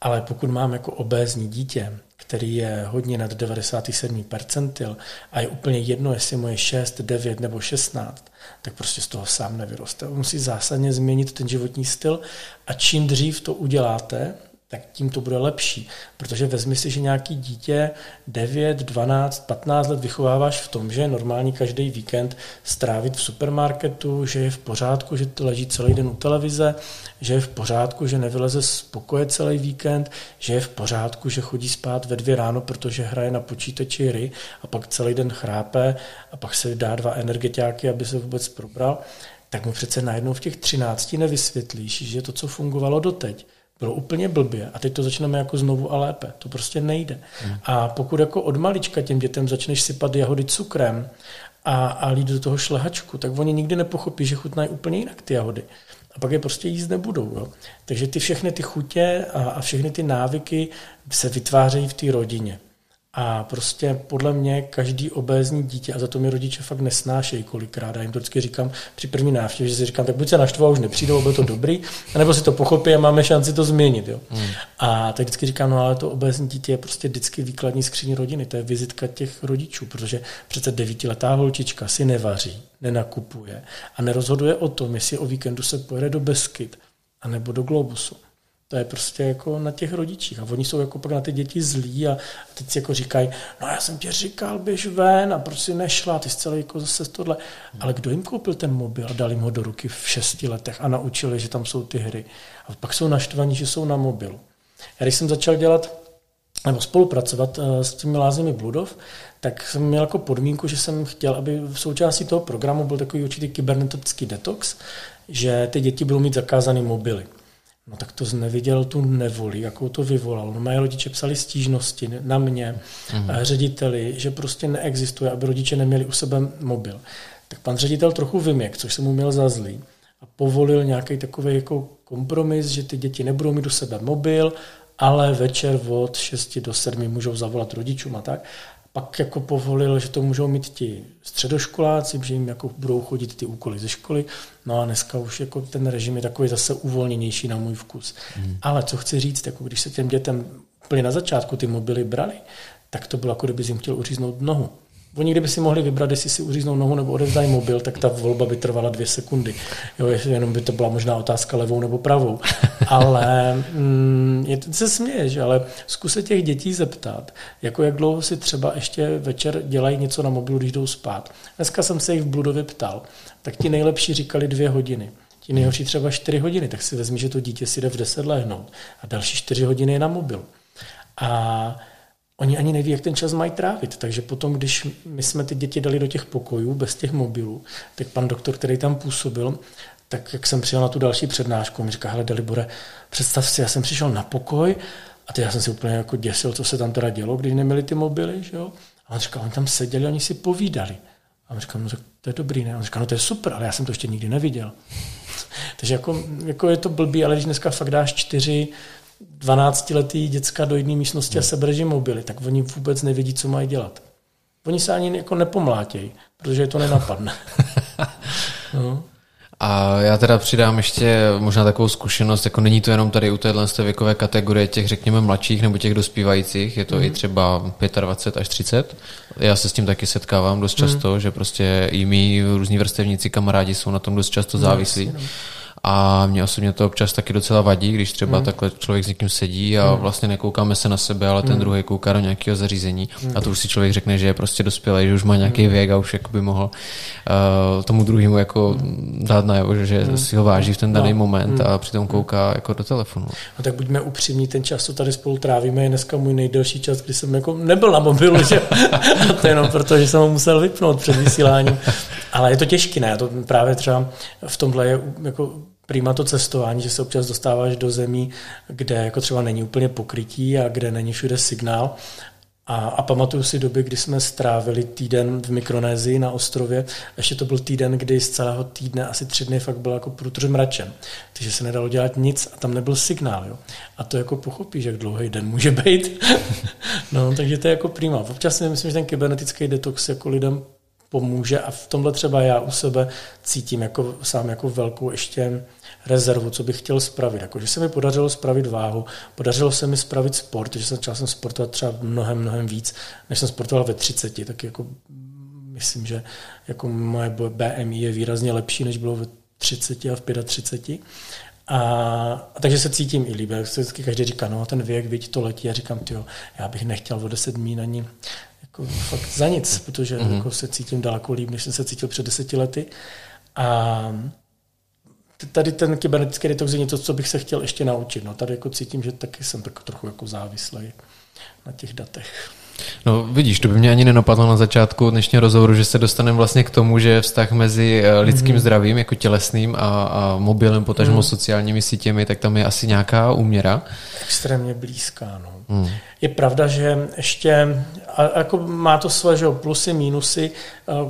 Ale pokud mám jako obézní dítě, který je hodně nad 97. percentil a je úplně jedno, jestli mu je 6, 9 nebo 16, tak prostě z toho sám nevyroste. Musí zásadně změnit ten životní styl a čím dřív to uděláte, tak tím to bude lepší. Protože vezmi si, že nějaký dítě 9, 12, 15 let vychováváš v tom, že je normální každý víkend strávit v supermarketu, že je v pořádku, že leží celý den u televize, že je v pořádku, že nevyleze z pokoje celý víkend, že je v pořádku, že chodí spát ve 2 ráno, protože hraje na počítači hry a pak celý den chrápe a pak se dá 2 energetiáky, aby se vůbec probral, tak mu přece najednou v těch 13 nevysvětlíš, že to, co fungovalo doteď, bylo úplně blbě a teď to začneme jako znovu a lépe. To prostě nejde. A pokud jako od malička těm dětem začneš sypat jahody cukrem a lít do toho šlehačku, tak oni nikdy nepochopí, že chutnají úplně jinak ty jahody. A pak je prostě jíst nebudou. Jo. Takže ty všechny ty chutě a všechny ty návyky se vytvářejí v té rodině. A prostě podle mě každý obézní dítě, a za to mi rodiče fakt nesnášejí kolikrát, já jim to vždycky říkám při první návštěvě, že si říkám, tak buď se naštval, už nepřijdou, bylo to dobrý, anebo si to pochopí a máme šanci to změnit. Jo. A tak vždycky říkám, no ale to obézní dítě je prostě vždycky výkladní skříň rodiny, to je vizitka těch rodičů, protože přece 9letá holčička si nevaří, nenakupuje a nerozhoduje o tom, jestli o víkendu se pojede do Beskyd anebo do Globusu. To je prostě jako na těch rodičích. A oni jsou jako pak na ty děti zlí a teď si jako říkají, no já jsem ti říkal, běž ven a prostě nešla, ty jsi celý jako zase tohle. Ale kdo jim koupil ten mobil a dal jim ho do ruky v 6 letech a naučili, že tam jsou ty hry. A pak jsou naštvaní, že jsou na mobilu. Já když jsem začal dělat nebo spolupracovat s těmi lázněmi Bludov, tak jsem měl jako podmínku, že jsem chtěl, aby v součástí toho programu byl takový určitý kybernetický detox, že ty děti budou mít zakázané mobily. No tak to neviděl tu nevoli, jakou to vyvolalo. No, moje rodiče psali stížnosti na mě, řediteli, že prostě neexistuje, aby rodiče neměli u sebe mobil. Tak pan ředitel trochu vyměk, což jsem mu měl za zlý, a povolil nějaký takový jako kompromis, že ty děti nebudou mít u sebe mobil, ale večer od 6 do 7 můžou zavolat rodičům a tak. Pak jako povolil, že to můžou mít ti středoškoláci, že jim jako budou chodit ty úkoly ze školy. No a dneska už jako ten režim je takový zase uvolněnější na můj vkus. Ale co chci říct, jako když se těm dětem úplně na začátku ty mobily brali, tak to bylo jako kdyby jsi jim chtěl uříznout nohu. Oni kdyby si mohli vybrat, jestli si uříznou nohu nebo odevzdají mobil, tak ta volba by trvala 2 sekundy. Jo, jenom by to byla možná otázka levou nebo pravou. Ale se směješ, ale zkus se těch dětí zeptat, jako jak dlouho si třeba ještě večer dělají něco na mobilu, když jdou spát. Dneska jsem se jich v Bludově ptal, tak ti nejlepší říkali 2 hodiny. Ti nejhorší třeba 4 hodiny, tak si vezmi, že to dítě si jde v 10 lehnout a další 4 hodiny je na mobil. A oni ani neví, jak ten čas mají trávit. Takže potom, když my jsme ty děti dali do těch pokojů bez těch mobilů, tak pan doktor, který tam působil, tak jak jsem přijel na tu další přednášku, mi říká, hele Dalibore, představ si, já jsem přišel na pokoj a teď já jsem si úplně jako děsil, co se tam teda dělo, když neměli ty mobily, že jo? A on říká, oni tam seděli, oni si povídali. A on říká, no to je dobrý, ne? A on říká, no to je super, ale já jsem to ještě nikdy neviděl. Takže jako je to blbý, ale když dneska fakt dáš 4 12letý děcka do jedné místnosti a sebereš jim mobily, tak oni vůbec nevědí, co mají dělat. Oni se ani jako nepomlátějí, protože je to nenapadne. No. A já teda přidám ještě možná takovou zkušenost, jako není to jenom tady u téhle věkové kategorie těch, řekněme, mladších nebo těch dospívajících, je to i třeba 25 až 30. Já se s tím taky setkávám dost často, že prostě i mý různí vrstevníci, kamarádi jsou na tom dost často závislí. No, a mě osobně to občas taky docela vadí, když třeba takhle člověk s někým sedí a vlastně nekoukáme se na sebe, ale ten druhý kouká do nějakého zařízení a to už si člověk řekne, že je prostě dospělý, že už má nějaký věk a už jako by mohl tomu druhému jako dát najevo, že si ho váží v ten daný moment a přitom kouká jako do telefonu. A tak buďme upřímní, ten čas, co tady spolu trávíme, je dneska můj nejdelší čas, kdy jsem jako nebyl na mobilu, že? A to jenom proto, že jsem ho musel vypnout před vysíláním. Ale je to těžké, ne? To právě třeba v tomhle je jako prima to cestování, že se občas dostáváš do zemí, kde jako třeba není úplně pokrytí a kde není všude signál. A pamatuju si doby, kdy jsme strávili týden v Mikronésii na ostrově. Ještě to byl týden, kdy z celého týdne asi 3 dny fakt bylo jako průtr mračem. Takže se nedalo dělat nic a tam nebyl signál. Jo? A to jako pochopíš, jak dlouhý den může být. No, takže to je jako prima. Občas si myslím, že ten kybernetický detox jako lidem pomůže a v tomhle třeba já u sebe cítím jako, sám jako velkou ještě rezervu, co bych chtěl spravit. Jako, že se mi podařilo spravit váhu, podařilo se mi spravit sport, takže začal jsem sportovat třeba mnohem víc, než jsem sportoval ve 30, tak jako myslím, že jako moje BMI je výrazně lepší, než bylo ve 30 a v 35. A takže se cítím i líp. Každý říká, no ten věk, vidí to letí. Já říkám, tyjo, já bych nechtěl o 10 dní na ní jako fakt za nic, protože jako se cítím daleko líp, než jsem se cítil před 10 lety. A tady ten kybernetický detox je něco, co bych se chtěl ještě naučit. No, tady jako cítím, že taky jsem trochu jako závislý na těch datech. No vidíš, to by mě ani nenapadlo na začátku dnešního rozhovoru, že se dostaneme vlastně k tomu, že vztah mezi lidským zdravím, jako tělesným a mobilem, potažmo sociálními sítěmi, tak tam je asi nějaká úměra. Extrémně blízká, no. Je pravda, že ještě jako má to své, že plusy, mínusy.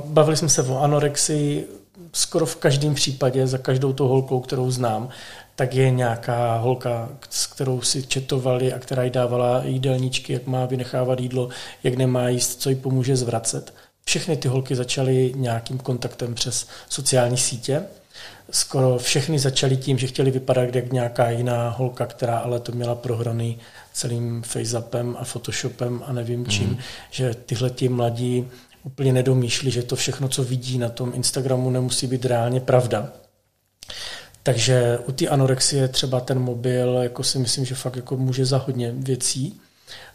Bavili jsme se o anorexii skoro v každém případě, za každou tou holkou, kterou znám, tak je nějaká holka, s kterou si četovali a která jí dávala jídelníčky, jak má vynechávat jídlo, jak nemá jíst, co jí pomůže zvracet. Všechny ty holky začaly nějakým kontaktem přes sociální sítě. Skoro všechny začaly tím, že chtěli vypadat jak nějaká jiná holka, která ale to měla prohraný celým FaceAppem a Photoshopem a nevím čím, že tyhleti mladí úplně nedomýšlí, že to všechno, co vidí na tom Instagramu, nemusí být reálně pravda. Takže u té anorexie třeba ten mobil, jako si myslím, že fakt jako může za hodně věcí.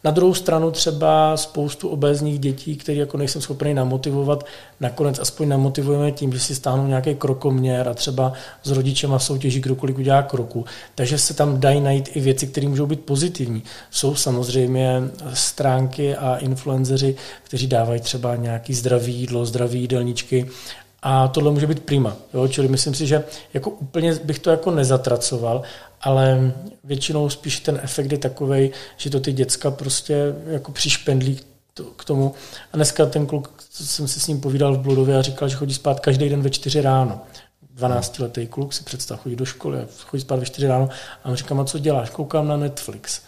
Na druhou stranu třeba spoustu obézních dětí, které jako nejsem schopný namotivovat, nakonec aspoň namotivujeme tím, že si stáhnou nějaký krokoměr a třeba s rodičema soutěží, kdo kolik udělá kroku. Takže se tam dají najít i věci, které můžou být pozitivní. Jsou samozřejmě stránky a influenceři, kteří dávají třeba nějaký zdravý jídlo, zdravý jídelníčky. A tohle může být prima. Jo? Čili myslím si, že jako úplně bych to jako nezatracoval, ale většinou spíš ten efekt je takovej, že to ty děcka prostě jako přišpendlí k tomu. A dneska ten kluk, co jsem si s ním povídal v Bludově, a říkal, že chodí spát každý den ve 4 ráno. 12letý kluk, si představ, chodí do školy a chodí spát ve 4 ráno. A on říká, a co děláš? Koukám na Netflix.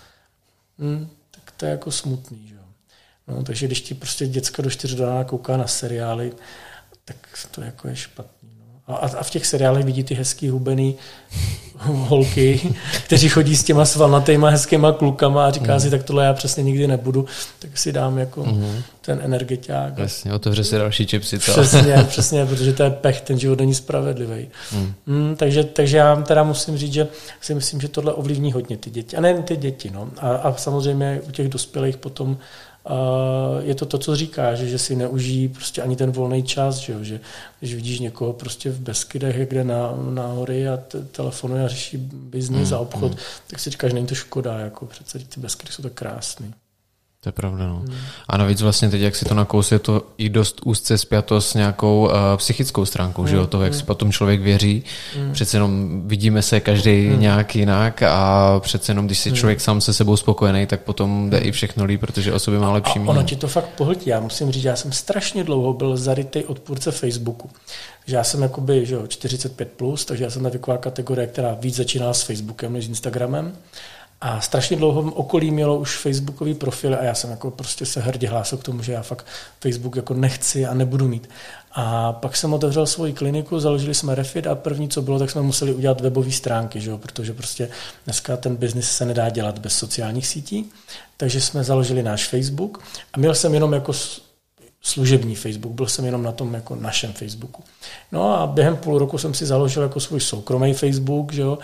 Tak to je jako smutný. Že? No, takže když ti prostě děcka do 4 rána kouká na seriály, tak to jako je špatný. No. A v těch seriálech vidí ty hezký hubený holky, kteří chodí s těma svalnatýma hezkýma klukama a říká si, tak tohle já přesně nikdy nebudu, tak si dám jako ten energeťák. Jasně, otevře si další čipsy. Přesně, protože to je pech, ten život není spravedlivý. Takže já teda musím říct, že si myslím, že tohle ovlivní hodně ty děti. A nejen ty děti, no. A samozřejmě u těch dospělých potom je to, co říkáš, že si neužijí prostě ani ten volný čas, že když vidíš někoho prostě v Beskydech, kde na hory a telefonuje a řeší biznis a obchod, tak si říkáš, není to škoda, jako přece ty Beskidy jsou tak krásný. To je pravda, no. A navíc vlastně teď, jak si to nakousl, je to i dost úzce spjato s nějakou psychickou stránkou, že jo, toho, jak si potom člověk věří. Přece jenom vidíme se každý nějak jinak a přece jenom, když si člověk sám se sebou spokojený, tak potom jde i všechno líp, protože o sobě má lepší mínění. Ono ti to fakt pohltí. Já musím říct, já jsem strašně dlouho byl zarytej odpůrce Facebooku. Takže já jsem jakoby, že jo, 45+, takže já jsem na taková kategorie, která víc začínala s Facebookem než s Instagramem. A strašně dlouho v okolí mělo už facebookový profil a já jsem jako prostě se hrdě hlásil k tomu, že já fakt Facebook jako nechci a nebudu mít. A pak jsem otevřel svoji kliniku, založili jsme Refit a první, co bylo, tak jsme museli udělat webové stránky, že jo? Protože prostě dneska ten biznis se nedá dělat bez sociálních sítí. Takže jsme založili náš Facebook a měl jsem jenom jako služební Facebook, byl jsem jenom na tom jako našem Facebooku. No a během půl roku jsem si založil jako svůj soukromý Facebook, že jo?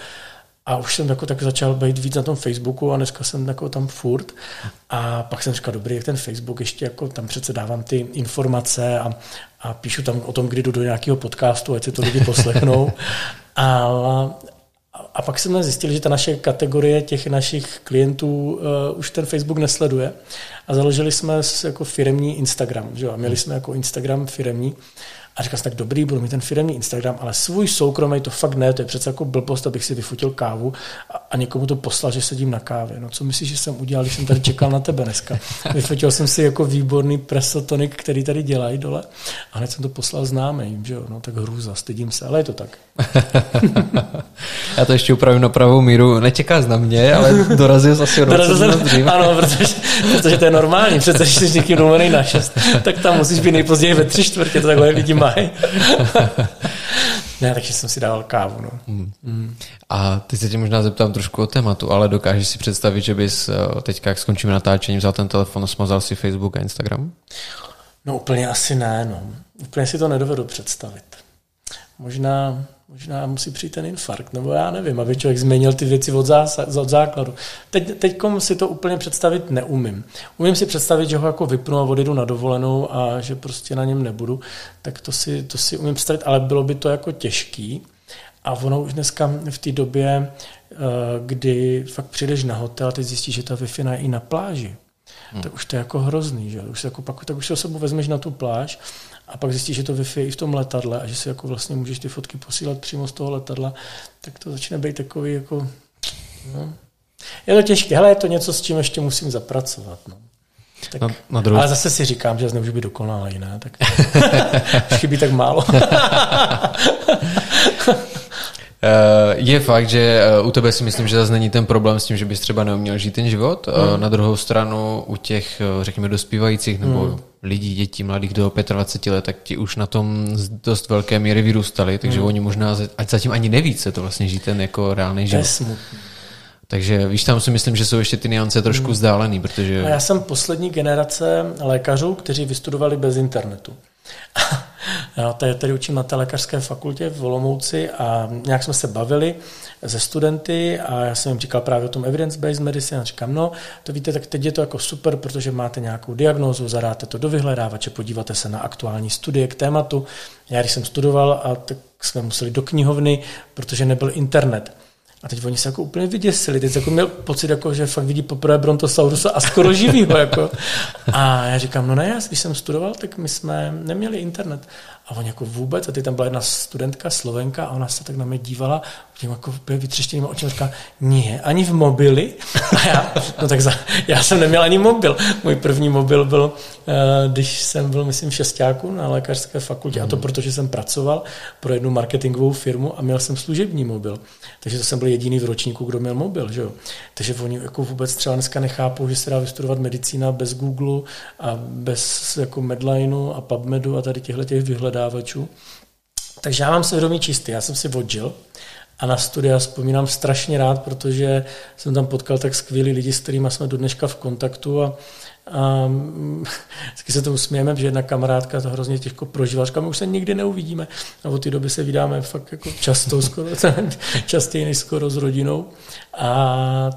A už jsem jako tak začal být víc na tom Facebooku a dneska jsem jako tam furt. A pak jsem říkal, dobrý, jak ten Facebook ještě jako tam přece dávám ty informace a píšu tam o tom, kdy jdu do nějakého podcastu, ať si to lidi poslechnou. A pak jsme zjistili, že ta naše kategorie těch našich klientů už ten Facebook nesleduje. A založili jsme jako firemní Instagram. Že? A měli jsme jako Instagram firemní. A říkal jsem, tak dobrý, budu mít ten firemní Instagram, ale svůj soukromý to fakt ne, to je přece jako blbost, abych si vyfotil kávu a někomu to poslal, že sedím na kávě. No co myslíš, že jsem udělal, když jsem tady čekal na tebe dneska? Vyfotil jsem si jako výborný presotonik, který tady dělají dole a hned jsem to poslal známým, že jo, no tak hrůza, stydím se, ale je to tak. Já to ještě upravím na pravou míru, nečekáš na mě, ale dorazil jsi asi o 20 minut dřív. Ano, protože to je normální, přece když jsi někým domluvený na 6, tak tam musíš být nejpozději ve 3/4, to takhle lidi má. Ne, takže jsem si dával kávu. No. A teď se tě možná zeptám trošku o tématu, ale dokážeš si představit, že bys teďka, jak skončíme natáčením, vzal ten telefon a smazal si Facebook a Instagram? No úplně asi ne, no. Úplně si to nedovedu představit. Možná musí přijít ten infarkt, nebo já nevím, aby člověk změnil ty věci od základu. Teďkom si to úplně představit neumím. Umím si představit, že ho jako vypnu a odjedu na dovolenou a že prostě na něm nebudu, tak to si umím představit, ale bylo by to jako těžký. A ono už dneska v té době, kdy fakt přijdeš na hotel a teď zjistíš, že ta Wi-Fi je i na pláži. Tak už to je jako hrozný, že? Tak už se osobu vezmeš na tu pláž a pak zjistíš, že to Wi-Fi je i v tom letadle a že si jako vlastně můžeš ty fotky posílat přímo z toho letadla, tak to začne být takový jako... No. Je to těžké, hele, je to něco, s čím ještě musím zapracovat. No. Tak, na druhou... Ale zase si říkám, že nemůžu být dokonalý, ne? Tak chybí tak málo. Je fakt, že u tebe si myslím, že zase není ten problém s tím, že bys třeba neuměl žít ten život. Na druhou stranu u těch, řekněme, dospívajících nebo lidí, dětí, mladých do 25 let, tak ti už na tom dost velké míry vyrůstali, takže oni možná, ať zatím ani neví, co to vlastně žít ten jako reálný život. Smutný. Takže víš, tam si myslím, že jsou ještě ty nuance trošku vzdálený, protože... A já jsem poslední generace lékařů, kteří vystudovali bez internetu. No, tady učím na té lékařské fakultě v Olomouci a nějak jsme se bavili se studenty a já jsem jim říkal právě o tom evidence-based medicine a říkám, no, to víte, tak teď je to jako super, protože máte nějakou diagnózu, zadáte to do vyhledávače, podíváte se na aktuální studie k tématu. Já když jsem studoval, a tak jsme museli do knihovny, protože nebyl internet. A teď oni se jako úplně vyděsili. Teď jako měl pocit, jako, že fakt vidí poprvé brontosaurusa a skoro živýho. Jako. A já říkám, no ne, já když jsem studoval, tak my jsme neměli internet. A oni jako vůbec, a teď tam byla jedna studentka, Slovenka, a ona se tak na mě dívala, těm jako úplně vytřeštěnýma očima říká, nie, ani v mobili. A já, no tak já jsem neměl ani mobil. Můj první mobil byl, když jsem byl, myslím, v šestáku na lékařské fakultě. A to protože jsem pracoval pro jednu marketingovou firmu a měl jsem služební mobil. Takže to jsem byl jediný v ročníku, kdo měl mobil, že jo. Takže oni jako vůbec třeba dneska nechápou, že se dá vystudovat medicína bez Google a bez jako Medlineu a PubMedu a tady těchto těch vyhledávačů. Takže já mám svědomí čistý, já jsem si vodil. A na studia vzpomínám strašně rád, protože jsem tam potkal tak skvělý lidi, s kterými jsme do dneška v kontaktu a vždycky se to usmějeme, že jedna kamarádka to hrozně těžko prožívá. Říkám, už se nikdy neuvidíme. A od té doby se vydáme fakt jako často, skoro, častěji než skoro s rodinou. A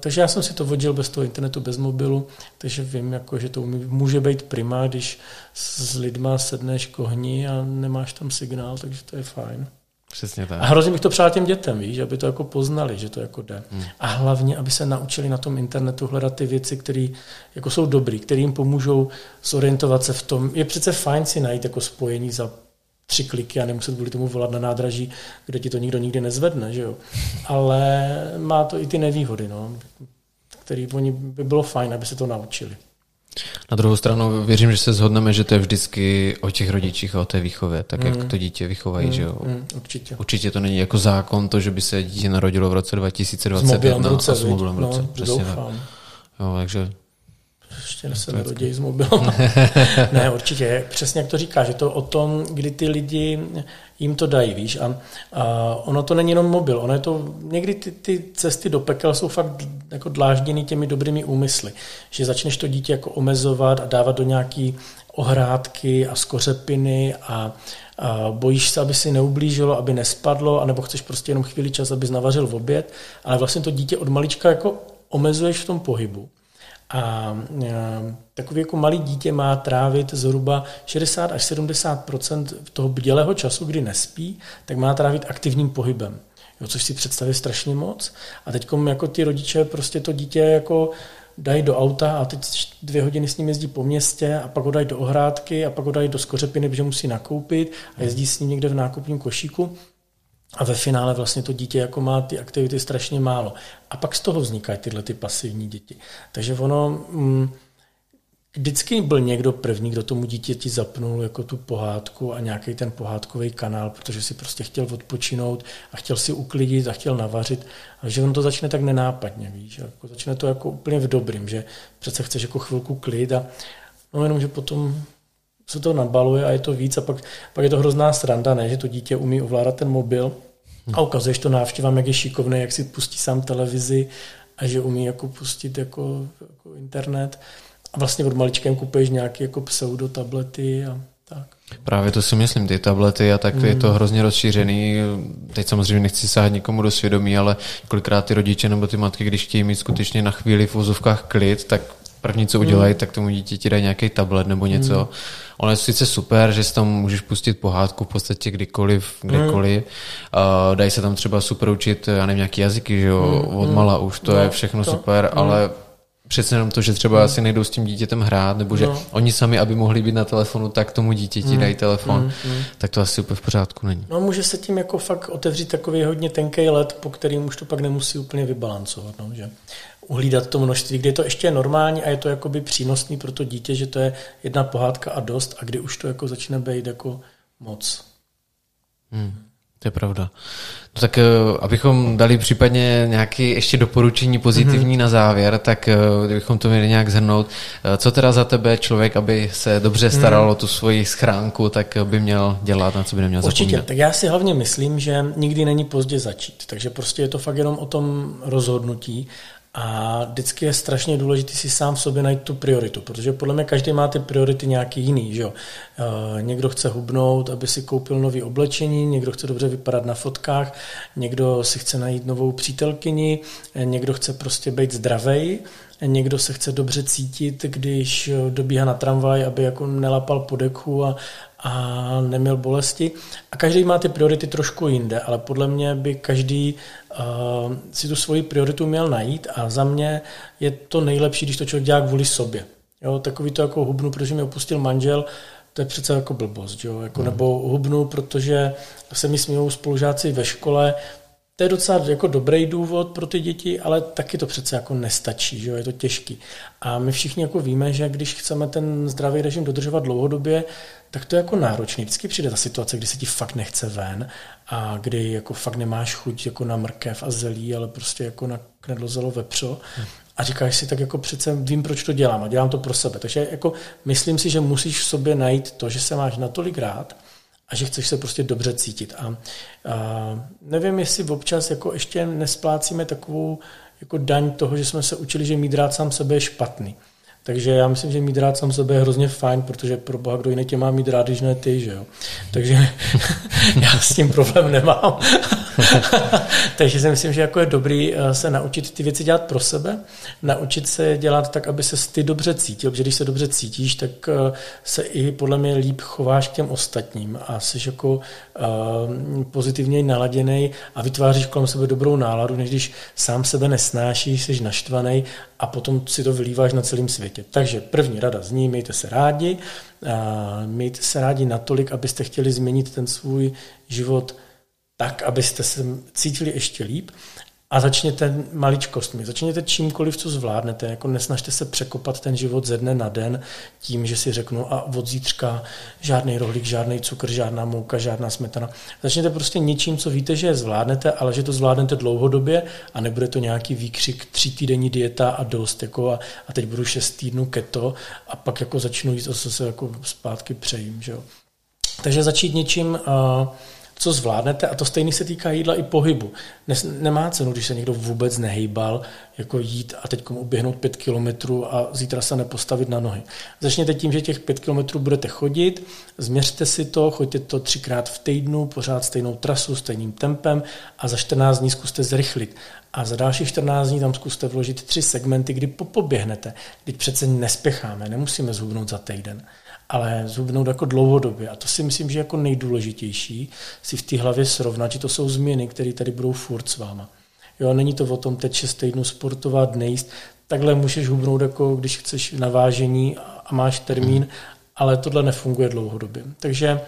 takže já jsem si to vodil bez toho internetu, bez mobilu, takže vím, jako, že to může být prima, když s lidma sedneš k ohni a nemáš tam signál, takže to je fajn. Přesně tak. A hrozně bych to přál těm dětem, víš, aby to jako poznali, že to jako jde. Hmm. A hlavně, aby se naučili na tom internetu hledat ty věci, které jako jsou dobrý, které jim pomůžou zorientovat se v tom. Je přece fajn si najít jako spojení za 3 kliky a nemuset kvůli tomu volat na nádraží, kde ti to nikdo nikdy nezvedne, že jo. Ale má to i ty nevýhody, no, které by bylo fajn, aby se to naučili. Na druhou stranu věřím, že se shodneme, že to je vždycky o těch rodičích a o té výchově, tak jak to dítě vychovají, že jo? Určitě. Určitě to není jako zákon to, že by se dítě narodilo v roce 2021 a s mobilem v ruce. Přesně tak. Jo, takže... Ještě se nerodějí s mobilem. Ne, určitě. Přesně jak to říkáš, je to o tom, kdy ty lidi jim to dají, víš. A ono to není jenom mobil, ono je to, někdy ty cesty do pekel jsou fakt jako dlážděny těmi dobrými úmysly, že začneš to dítě jako omezovat a dávat do nějaký ohrádky a skořepiny a bojíš se, aby si neublížilo, aby nespadlo, anebo chceš prostě jenom chvíli čas, abys navařil v oběd, ale vlastně to dítě od malička jako omezuješ v tom pohybu. A takový jako malý dítě má trávit zhruba 60 až 70% toho bdělého času, kdy nespí, tak má trávit aktivním pohybem, jo, což si představí strašně moc. A teď jako ty rodiče prostě to dítě jako dají do auta a teď 2 hodiny s ním jezdí po městě a pak ho dají do ohrádky a pak ho dají do skořepiny, protože musí nakoupit a jezdí s ním někde v nákupním košíku. A ve finále vlastně to dítě jako má ty aktivity strašně málo. A pak z toho vznikají tyhle ty pasivní děti. Takže ono, vždycky byl někdo první, kdo tomu dítěti zapnul jako tu pohádku a nějaký ten pohádkový kanál, protože si prostě chtěl odpočinout a chtěl si uklidit a chtěl navařit. A že ono to začne tak nenápadně, víš. Jako začne to jako úplně v dobrým, že přece chceš jako chvilku klid a no jenom, že potom... se to nabaluje a je to víc a pak je to hrozná sranda, ne? Že to dítě umí ovládat ten mobil a ukazuješ to návštěvám, jak je šikovný, jak si pustí sám televizi a že umí jako pustit jako internet a vlastně od maličkem kupuješ nějaké jako pseudo tablety a tak. Právě to si myslím, ty tablety a tak je to hrozně rozšířený. Teď samozřejmě nechci sáhat nikomu do svědomí, ale kolikrát ty rodiče nebo ty matky, když chtějí mít skutečně na chvíli v vozovkách klid, tak první, co udělají, tak tomu dítěti dají nějaký tablet nebo něco. Ono je sice super, že si tam můžeš pustit pohádku v podstatě kdekoliv. Dají se tam třeba super učit, já nevím, nějaký jazyky, že jo, odmala už, to je všechno super, ale přece jenom to, že třeba asi nejdou s tím dítětem hrát, nebo že oni sami, aby mohli být na telefonu, tak tomu dítěti dají telefon, tak to asi úplně v pořádku není. No může se tím jako fakt otevřít takový hodně tenký led, po kterým už to pak nemusí úplně vybalancovat, no, že? Uhlídat to množství, kdy to ještě je normální a je to jakoby přínosný pro to dítě, že to je jedna pohádka a dost a kdy už to jako začne být jako moc. To je pravda. No tak abychom dali případně nějaké ještě doporučení pozitivní na závěr, tak kdybychom to měli nějak shrnout, co teda za tebe člověk, aby se dobře staral o tu svoji schránku, tak by měl dělat, na co by neměl zapomínat? Určitě, tak já si hlavně myslím, že nikdy není pozdě začít, takže prostě je to fakt jenom o tom rozhodnutí. A vždycky je strašně důležité si sám v sobě najít tu prioritu, protože podle mě každý má ty priority nějaký jiný. Že jo? Někdo chce hubnout, aby si koupil nový oblečení, někdo chce dobře vypadat na fotkách, někdo si chce najít novou přítelkyni, někdo chce prostě být zdravej, někdo se chce dobře cítit, když dobíhá na tramvaj, aby jako nelapal po deku a neměl bolesti. A každý má ty priority trošku jinde, ale podle mě by každý si tu svoji prioritu měl najít a za mě je to nejlepší, když to člověk dělá kvůli sobě. Jo, takový to jako hubnu, protože mě opustil manžel, to je přece jako blbost. Jo? Jako, nebo hubnu, protože se mi smějou spolužáci ve škole. To je docela jako dobrý důvod pro ty děti, ale taky to přece jako nestačí, že jo? Je to těžký. A my všichni jako víme, že když chceme ten zdravý režim dodržovat dlouhodobě, tak to je jako náročný. Vždycky přijde ta situace, kdy se ti fakt nechce ven a kdy jako fakt nemáš chuť jako na mrkev a zelí, ale prostě jako na knedlo, zelo, vepřo. A říkáš si, tak jako přece vím, proč to dělám a dělám to pro sebe. Takže jako myslím si, že musíš v sobě najít to, že se máš natolik rád a že chceš se prostě dobře cítit. A nevím, jestli občas jako ještě nesplácíme takovou jako daň toho, že jsme se učili, že mít rád sám sebe je špatný. Takže já myslím, že mít rád sám sebe je hrozně fajn, protože pro boha, kdo jiný tě má mít rád, když ne ty, že jo. Takže já s tím problém nemám. Takže si myslím, že jako je dobrý se naučit ty věci dělat pro sebe, naučit se dělat tak, aby ses ty dobře cítil, protože když se dobře cítíš, tak se i podle mě líp chováš k těm ostatním a jsi jako pozitivněji naladěnej a vytváříš kolem sebe dobrou náladu, než když sám sebe nesnášíš, jsi naštvanej a potom si to vylíváš na celém světě. Takže první rada zní, mějte se rádi natolik, abyste chtěli změnit ten svůj život tak, abyste se cítili ještě líp a začněte maličkostmi. Začněte čímkoliv, co zvládnete. Jako nesnažte se překopat ten život ze dne na den tím, že si řeknu a od zítřka žádnej rohlík, žádnej cukr, žádná mouka, žádná smetana. Začněte prostě něčím, co víte, že zvládnete, ale že to zvládnete dlouhodobě a nebude to nějaký výkřik 3 týdenní dieta a dost. Jako a teď budu 6 týdnů keto a pak jako začnu jít a se jako zpátky přejím. Že jo? Takže začít něčím... co zvládnete, a to stejný se týká jídla i pohybu. Nemá cenu, když se někdo vůbec nehejbal, jako jít a teď uběhnout 5 kilometrů a zítra se nepostavit na nohy. Začněte tím, že těch 5 kilometrů budete chodit, změřte si to, choďte to 3krát v týdnu, pořád stejnou trasu, stejným tempem a za 14 dní zkuste zrychlit. A za dalších 14 dní tam zkuste vložit 3 segmenty, kdy popoběhnete. Teď přece nespěcháme, nemusíme zhubnout za týden, ale zhubnout jako dlouhodobě. A to si myslím, že jako nejdůležitější si v té hlavě srovnat, že to jsou změny, které tady budou furt s váma. Jo, není to o tom teď 6 týdnů sportovat, nejíst. Takhle můžeš hubnout, jako když chceš na vážení a máš termín, ale tohle nefunguje dlouhodobě. Takže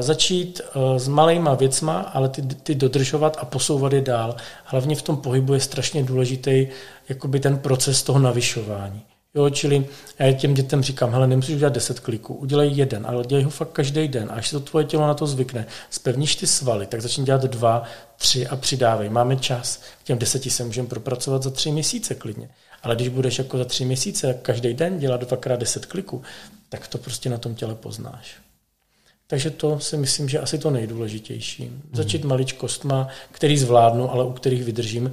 začít s malejma věcma, ale ty dodržovat a posouvat je dál. Hlavně v tom pohybu je strašně důležitý jakoby ten proces toho navyšování. Jo, čili já těm dětem říkám, hele, nemusíš udělat 10 kliků, udělej 1, ale dělej ho fakt každý den. A až se to tvoje tělo na to zvykne, zpevníš ty svaly, tak začni dělat 2, 3 a přidávej. Máme čas, k těm 10 se můžeme propracovat za 3 měsíce klidně. Ale když budeš jako za 3 měsíce každý den dělat 2x 10 kliků, tak to prostě na tom těle poznáš. Takže to si myslím, že asi to nejdůležitější. Začít maličkostma, který zvládnu, ale u kterých vydržím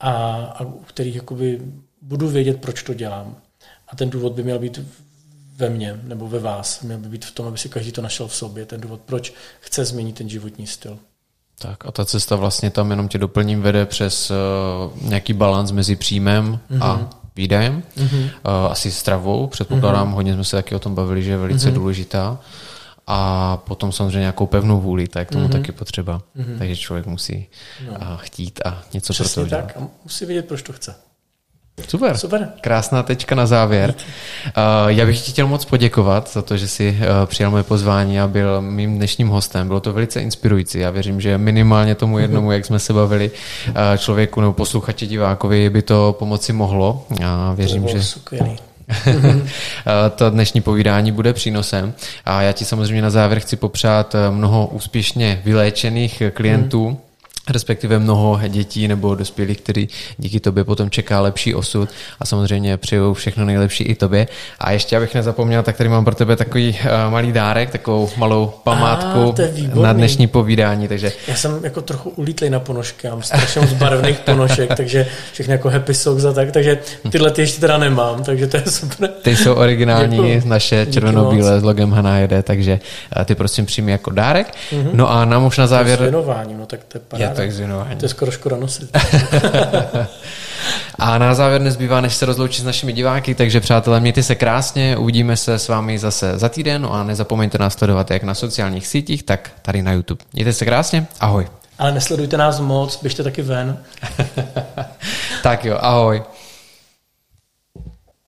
a u kterých jakoby budu vědět, proč to dělám. A ten důvod by měl být ve mně nebo ve vás. Měl by být v tom, aby si každý to našel v sobě. Ten důvod, proč chce změnit ten životní styl. Tak a ta cesta vlastně tam, jenom tě doplním, vede přes nějaký balans mezi příjmem a výdajem. Asi stravou. Předpokládám, hodně jsme se taky o tom bavili, že je velice důležitá. A potom samozřejmě nějakou pevnou vůli, tak tomu taky potřeba. Takže člověk musí chtít a něco pro to udělat. A musí vědět, proč to chce. Super. Krásná tečka na závěr. Já bych ti chtěl moc poděkovat za to, že jsi přijal moje pozvání a byl mým dnešním hostem. Bylo to velice inspirující. Já věřím, že minimálně tomu jednomu, jak jsme se bavili, člověku nebo posluchači, divákovi by to pomoci mohlo. Já věřím, to bylo skvělý. To dnešní povídání bude přínosem a já ti samozřejmě na závěr chci popřát mnoho úspěšně vyléčených klientů, respektive mnoho dětí nebo dospělých, kteří díky tobě potom čeká lepší osud a samozřejmě přeju všechno nejlepší i tobě. A ještě, abych nezapomněl, tak tady mám pro tebe takový malý dárek, takovou malou památku na dnešní povídání. Takže... Já jsem jako trochu ulítlý na ponožky, já mám strašně z barevných ponožek, takže všechny jako happy socks a tak, takže tyhle ty ještě teda nemám, takže to je super. Ty jsou originální, děkuju. Naše červeno-bílé s logem Hana Jede, takže ty prosím přijmi jako dárek. No a nám už na závěr... To je skoro škoda nosit. A na závěr nezbývá, než se rozloučit s našimi diváky, takže přátelé, mějte se krásně, uvidíme se s vámi zase za týden, no a nezapomeňte nás sledovat jak na sociálních sítích, tak tady na YouTube. Mějte se krásně, ahoj. Ale nesledujte nás moc, běžte taky ven. Tak jo, ahoj.